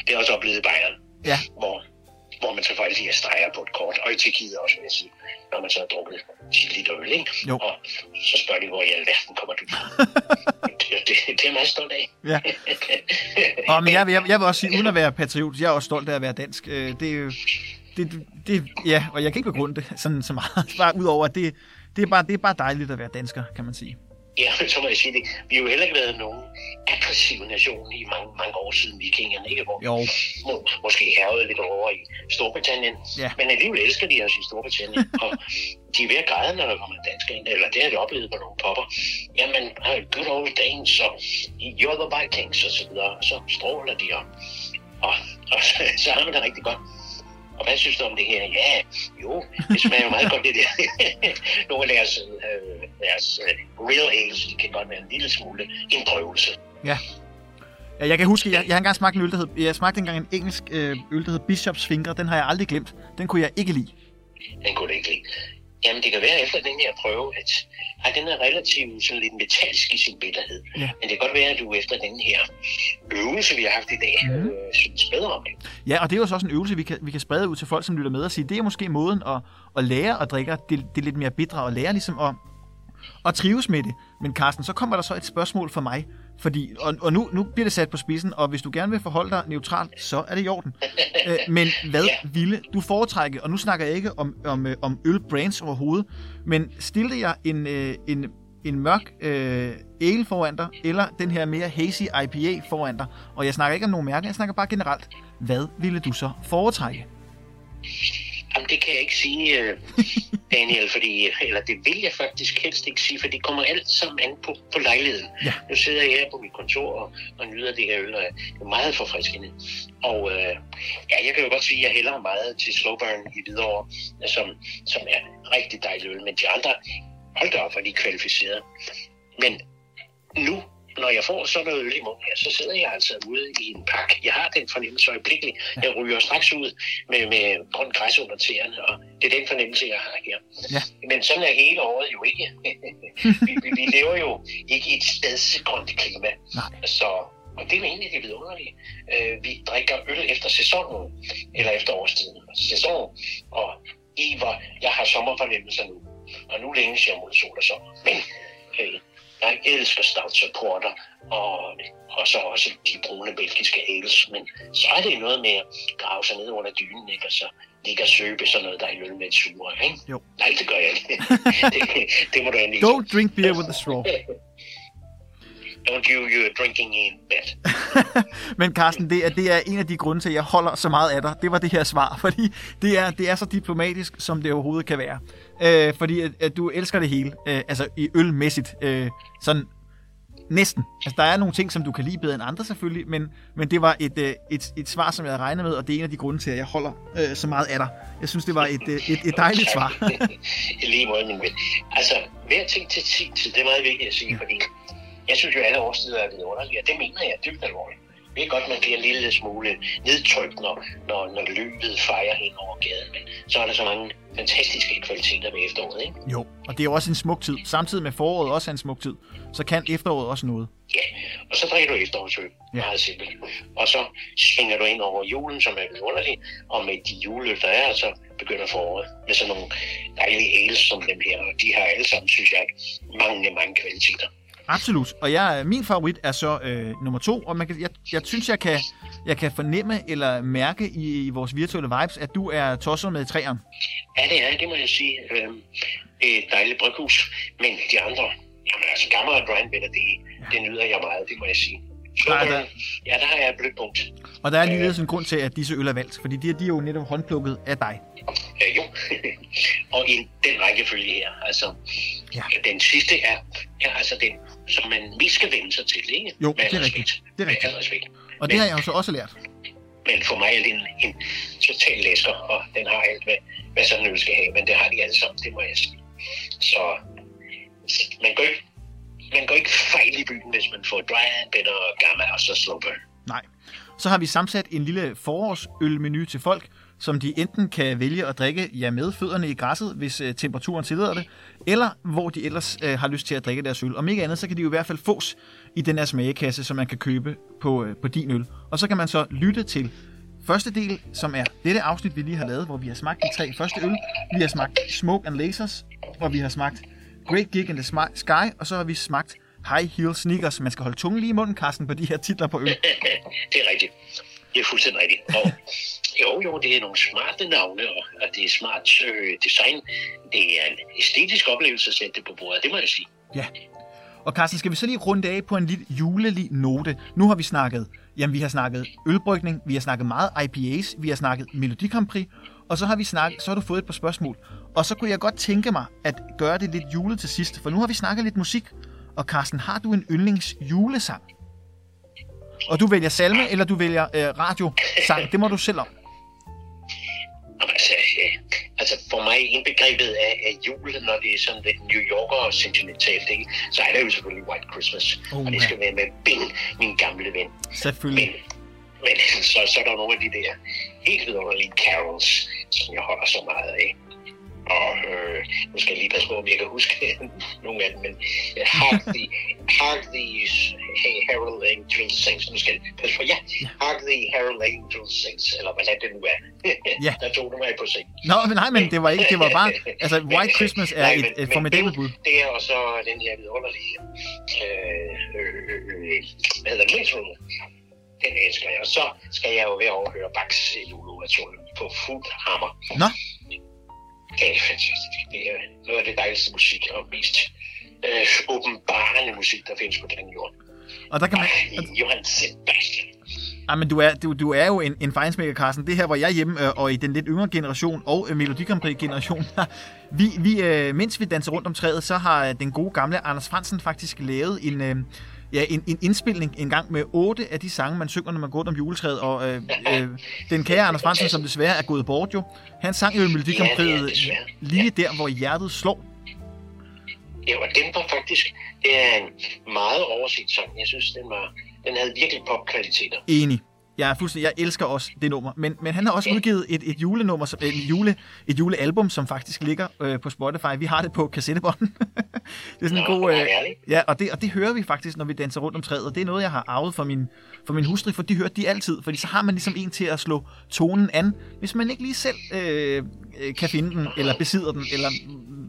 Det er også oplevet i Bayern, ja. hvor, hvor man så faktisk lige streger på et kort, og i Tjekkiet også, vil jeg sige, når man så har drukket ti liter øl, ikke? Jo. Og så spørger de, hvor i alverden kommer du fra. det, det, det er meget stolt af. Ja. Og, men jeg, jeg, jeg vil også sige, uden at være patriot, jeg er også stolt af at være dansk. Det, det, det, ja, og jeg kan ikke begrunde det sådan så meget, bare udover, at det, det, er bare, det er bare dejligt at være dansker, kan man sige. Ja, så må jeg sige det. Vi har jo heller ikke været nogen aggressive nation i mange, mange år siden vikingerne, ikke? Hvor jo. Må, måske hervede lidt over i Storbritannien. Ja. Men alligevel elsker de os i Storbritannien. Og de er ved at græde, når der kommer danskere ind. Eller det har de oplevet på nogle popper. Jamen, good old Danes, og you're the Vikings, og så videre. Så stråler de om. Og, og så, så har man det rigtig godt. Og hvad synes du om det her? Ja, jo, det smager jo meget godt, det der. Nogle af deres, øh, deres uh, real ales, det kan godt være en lille smule indrøvelse. Ja. Ja, jeg kan huske, jeg, jeg har engang smagt en øl, der hed, jeg smagte engang en engelsk øl, der hed Bishops Finger. Den har jeg aldrig glemt. Den kunne jeg ikke lide. Den kunne du ikke lide. jamen det kan være efter den her prøve, at ej, den er relativt sådan lidt metalsk i sin bitterhed. Ja. Men det kan godt være, at du efter den her øvelse, vi har haft i dag, mm. øh, synes bedre om det. Ja, og det er jo så også en øvelse, vi kan, vi kan sprede ud til folk, som lytter med og sige, det er måske måden at, at lære at drikke det, det lidt mere bitre, og lære ligesom at, at trives med det. Men Karsten, så kommer der så et spørgsmål fra mig, fordi, og, og nu, nu bliver det sat på spidsen, og hvis du gerne vil forholde dig neutralt, så er det i orden. Æ, men hvad ja. ville du foretrække? Og nu snakker jeg ikke om, om, om ølbrands overhovedet, men stillede jeg en, en, en mørk øh, ale foran dig, eller den her mere hazy I P A foran dig? Og jeg snakker ikke om nogen mærke, jeg snakker bare generelt. Hvad ville du så foretrække? Jamen, det kan jeg ikke sige, Daniel, fordi, eller det vil jeg faktisk helst ikke sige, for det kommer alt sammen an på, på lejligheden. Ja. Nu sidder jeg her på mit kontor og, og nyder det her øl, og jeg er meget forfriskende. Og øh, ja, jeg kan jo godt sige, at jeg hælder meget til Slow Burn i Hvidovre, som, som er rigtig dejlig øl, men de andre, hold da op, hvor de er kvalificerede. Men nu, når jeg får sådan noget øl i munden her, så sidder jeg altså ude i en pakke. Jeg har den fornemmelse øjeblikkeligt. Jeg ryger straks ud med, med grøn græs under tæerne, og det er den fornemmelse, jeg har her. Ja. Men sådan er hele året jo ikke. vi, vi, vi lever jo ikke i et stadsgrønt klima. Nej. Så, og det er egentlig det vidunderlige. Vi drikker øl efter sæsonen, eller efter årstiden. Sæsonen, og i hvor jeg har sommerfornemmelser nu. Og nu længes jeg mod sol og sommer. Men øh, jeg elsker stoutsupporter, og, og så også de brune belgiske ales, men så er det noget med at grave sig ned under dynen, ikke? Og så ligger søbe sådan noget, der er i øl med et sure, ikke? Jo. Nej, det gør jeg ikke. det, det må du endelig. Don't drink beer with a straw. Don't you, you're drinking in bed. Men Karsten, det er, det er en af de grunde til, at jeg holder så meget af dig. Det var det her svar, fordi det er, det er så diplomatisk, som det overhovedet kan være. Øh, fordi at, at du elsker det hele, øh, altså i ølmæssigt, øh, sådan næsten. Altså der er nogle ting, som du kan lide bedre end andre selvfølgelig, men, men det var et, øh, et, et svar, som jeg havde regnet med, og det er en af de grunde til, at jeg holder øh, så meget af dig. Jeg synes, det var et, øh, et, et dejligt svar. I lige måde, min ven. Altså, hver ting til tid, det er meget vigtigt at sige, fordi jeg synes jo, alle årstider er vidunderlige, og det mener jeg dybt alvorligt. Det er godt, man bliver en lille smule nedtrykt, når, når, når løbet fejrer hen over gaden, men så er der så mange fantastiske kvaliteter ved efteråret, ikke? Jo, og det er jo også en smuk tid. Samtidig med foråret også er en smuk tid, så kan efteråret også noget. Ja, og så drikker du efterårsøl, ja. Meget simpelt. Og så svinger du ind over julen, som er vidunderlig, og med de juleøl, der er, så begynder foråret med sådan nogle dejlige ales som dem her, og de har alle sammen, synes jeg, mange, mange kvaliteter. Absolut, og jeg, min favorit er så øh, nummer to, og man kan, jeg, jeg synes, jeg kan, jeg kan fornemme eller mærke i, i vores virtuelle vibes, at du er tosset med træerne. Ja, det er det, må jeg sige. Øh, det er et dejligt bryghus, men de andre, jamen altså Gamma og Dry and Bitter, det, ja. det nyder jeg meget, det må jeg sige. Så, der der, ja, der har jeg et blødt punkt. Og der er lige øh, en grund til, at disse øl er valgt, fordi de, de er jo netop håndplukket af dig. Øh, jo, og i den rækkefølge her, altså ja. den sidste er, ja, altså den som man mest skal vende sig til, ikke? Jo, det er rigtigt. Det er rigtigt. Og det men, har jeg jo så også lært. Men for mig er det en, en total læsker, og den har alt, hvad, hvad sådan en øl skal have, men det har de alle sammen, det må jeg sige. Så man går ikke, man går ikke fejl i byen, hvis man får Dry and Bitter og Gamma og så Slow Burn. Nej. Så har vi sammensat en lille forårsølmenu til folk, som de enten kan vælge at drikke ja, med fødderne i græsset, hvis øh, temperaturen tillader det, eller hvor de ellers øh, har lyst til at drikke deres øl. Om ikke andet, så kan de jo i hvert fald fås i den her smagekasse, som man kan købe på, øh, på din øl. Og så kan man så lytte til første del, som er dette afsnit, vi lige har lavet, hvor vi har smagt de tre første øl. Vi har smagt Smoke and Lasers, hvor vi har smagt Great Gig in the Sky, og så har vi smagt Hi-Heel Sneakers. Man skal holde tungen lige i munden, Karsten, på de her titler på øl. Det er rigtigt. Det er fuldstændig rigtigt. Og jo, jo, det er nogle smarte navne, og det er smart øh, design. Det er en æstetisk oplevelse at sætte det på bordet, det må jeg sige. Ja. Og Karsten, skal vi så lige runde af på en lidt julelig note? Nu har vi snakket, jamen vi har snakket ølbrygning, vi har snakket meget I P A's, vi har snakket Melodi Grand Prix, og så har vi snakket, så har du fået et par spørgsmål. Og så kunne jeg godt tænke mig at gøre det lidt julet til sidst, for nu har vi snakket lidt musik. Og Karsten, har du en yndlingsjulesang? Og du vælger salme, eller du vælger øh, radiosang, det må du selv om. Altså, altså for mig indbegrebet af, af julen, når det er sådan lidt New Yorker og sentimentalt, ikke? Så er det jo selvfølgelig White Christmas, oh, og det skal være med Bing, min gamle ven. Selvfølgelig. Men, men så, så er der nogle af de der helt vidunderlige carols, som jeg holder så meget af. og øh, nu skal jeg lige passe på, om jeg kan huske nogle af dem, men hark the, hark the, hey, Harold Angel Sings, nu skal jeg passe på, ja, hark the Harold Angel Sings, eller hvad det nu er, yeah. Der tog du mig på seng. Nå, men nej, men det var ikke, det var bare, altså White Christmas er nej, men, et, et formidabelt bud. Det er også den her vidunderlige, øh, øh, øh, hvad hedder det, den elsker jeg, og så skal jeg jo være overhøre Bachs Lulu af Tollen på fuld hammer. Nå? Det er fantastisk. Det er noget af det dejligste musik og mest øh, åbenbarende musik, der findes på den jord. Og der kan man... Ej, Johann Sebastian. Ej, men du er, du, du er jo en, en fejnsmækker, Karsten. Det her, hvor jeg er hjemme, øh, og i den lidt yngre generation og øh, Melodi Grand Prix-generation, vi, vi, øh, mens vi danser rundt om træet, så har den gode gamle Anders Frandsen faktisk lavet en... Øh, Ja, en, en indspilning en gang med otte af de sange, man synger, når man går rundt om juletræet, og øh, øh, den kære Anders Frandsen, som desværre er gået bort jo, han sang jo i Melodi Grand Prix lige der, hvor hjertet slår. Ja, og den var faktisk, det er en meget overset sang. Jeg synes, den var, den havde virkelig popkvaliteter. Enig. Jeg er fuldstændig, jeg elsker også det nummer, men, men han har også udgivet et, et julenummer, som, et, jule, et julealbum, som faktisk ligger øh, på Spotify. Vi har det på kassettebånden. Det er sådan en god... Øh, ja, og det, og det hører vi faktisk, når vi danser rundt om træet, og det er noget, jeg har arvet fra min, fra min hustru, for de hører de altid, fordi så har man ligesom en til at slå tonen an, hvis man ikke lige selv øh, kan finde den, eller besidder den, eller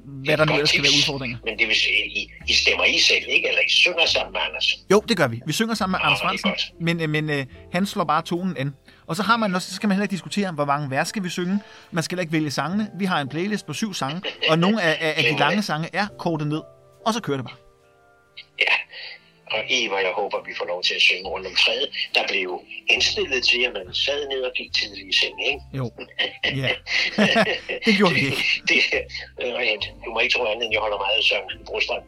hvad der nu ellers skal være udfordringer. Men det vil sige, I, I stemmer I selv, ikke? Eller I synger sammen med Anders? Jo, det gør vi. Vi synger sammen med Nå, Anders Frandsen, men, men øh, han slår bare tonen an. Og så har man også, så skal man heller ikke diskutere, hvor mange vers skal vi synge. Man skal heller ikke vælge sangene. Vi har en playlist på syv sange, og nogle af, af, af de lange sange er kortet ned, og så kører det bare. Ja, og Eva, jeg håber, vi får lov til at synge rundt om træet. Der blev jo indstillet til, at man sad ned og gik tidlig i seng, ikke? Jo, ja. Det gjorde vi ikke. Det, det, du må ikke tro andet, end jeg holder meget af Søren Brostrøm,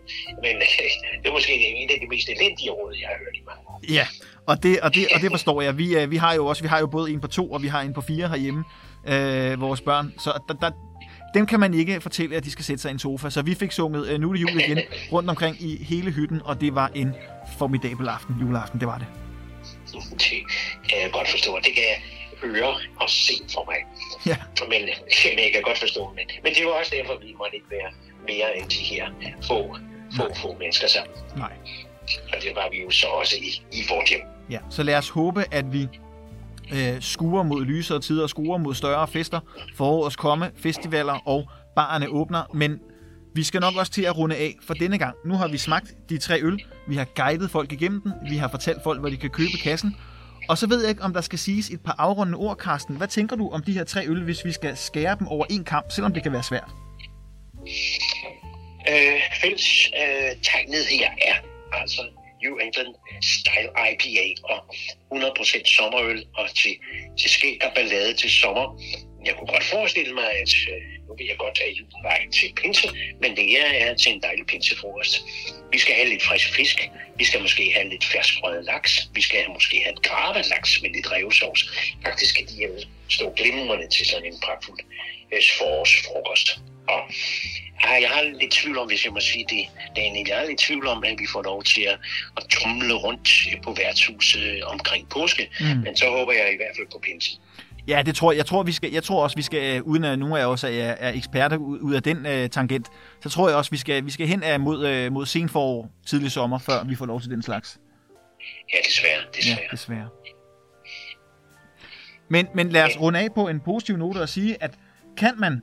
men det er måske en af de mest elendige råd, jeg har hørt i mange år. Ja. Og det, og, det, og det forstår jeg. Vi, vi har jo også, vi har jo både en på to, og vi har en på fire herhjemme, øh, vores børn. Så der, der, dem kan man ikke fortælle, at de skal sætte sig i en sofa. Så vi fik sunget øh, Nu er det jul igen rundt omkring i hele hytten, og det var en formidabel aften, juleaften, det var det. Det kan jeg godt forstå, det kan jeg høre og se for mig. Ja. Men, men jeg kan godt forstå, men, men det er jo også derfor, at vi måtte ikke være mere end de her få, få, få mennesker sammen. Nej. Og det var vi jo så også i, i vores hjem. Ja, så lad os håbe, at vi øh, skuer mod lysere tider, skuer mod større fester, forårets komme, festivaler og barerne åbner. Men vi skal nok også til at runde af for denne gang. Nu har vi smagt de tre øl, vi har guidet folk igennem den, vi har fortalt folk, hvor de kan købe kassen. Og så ved jeg ikke, om der skal siges et par afrundende ord, Karsten. Hvad tænker du om de her tre øl, hvis vi skal skære dem over en kamp, selvom det kan være svært? Øh, fælles øh, tegnet her er altså... New England Style I P A og hundrede procent sommerøl og til, til skæg og ballade til sommer. Jeg kunne godt forestille mig, at nu vil jeg godt have julen vejen til pinse, men det her er til en dejlig pinsefrokost. Vi skal have lidt frisk fisk, vi skal måske have lidt ferskrøget laks, vi skal måske have en gravelaks med lidt revsovs. Faktisk skal de jo stå glimrende til sådan en pragtfuld forårsfrokost. Og jeg har lidt tvivl om, hvis jeg må sige det, Daniel, jeg har lidt tvivl om, at vi får lov til at, at tumle rundt på værtshuset omkring påske, mm. men så håber jeg i hvert fald på pinsen. Ja, det tror jeg. Jeg tror, vi skal, jeg tror også, vi skal, uden at nogen af os er, er eksperter ud af den uh, tangent, så tror jeg også, vi skal, vi skal hen mod, uh, mod senforår, tidlig sommer, før vi får lov til den slags. Ja, desværre. desværre. Ja, desværre. Men, men lad os runde af på en positiv note og sige, at kan man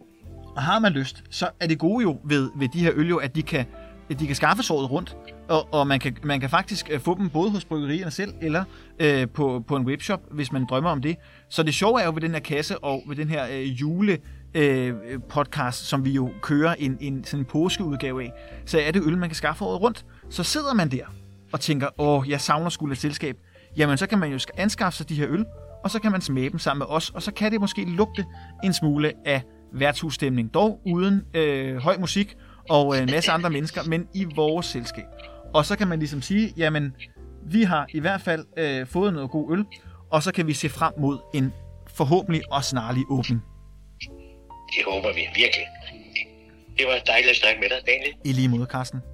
og har man lyst, så er det gode jo ved, ved de her øl jo, at de kan, at de kan skaffe såret rundt, og, og man, kan, man kan faktisk få dem både hos bryggerierne selv, eller øh, på, på en webshop, hvis man drømmer om det. Så det sjove er jo ved den her kasse, og ved den her øh, julepodcast, øh, som vi jo kører en, en, sådan en påskeudgave af, så er det øl, man kan skaffe året rundt. Så sidder man der og tænker, åh, jeg savner sgu lidt selskab. Jamen, så kan man jo anskaffe sig de her øl, og så kan man smage dem sammen med os, og så kan det måske lugte en smule af værtshusstemning, dog uden øh, høj musik og en øh, masse andre mennesker, men i vores selskab. Og så kan man ligesom sige, jamen, vi har i hvert fald øh, fået noget god øl, og så kan vi se frem mod en forhåbentlig og snarlig åbning. Det håber vi virkelig. Det var dejligt at snakke med dig, Daniel. I lige måde, Karsten.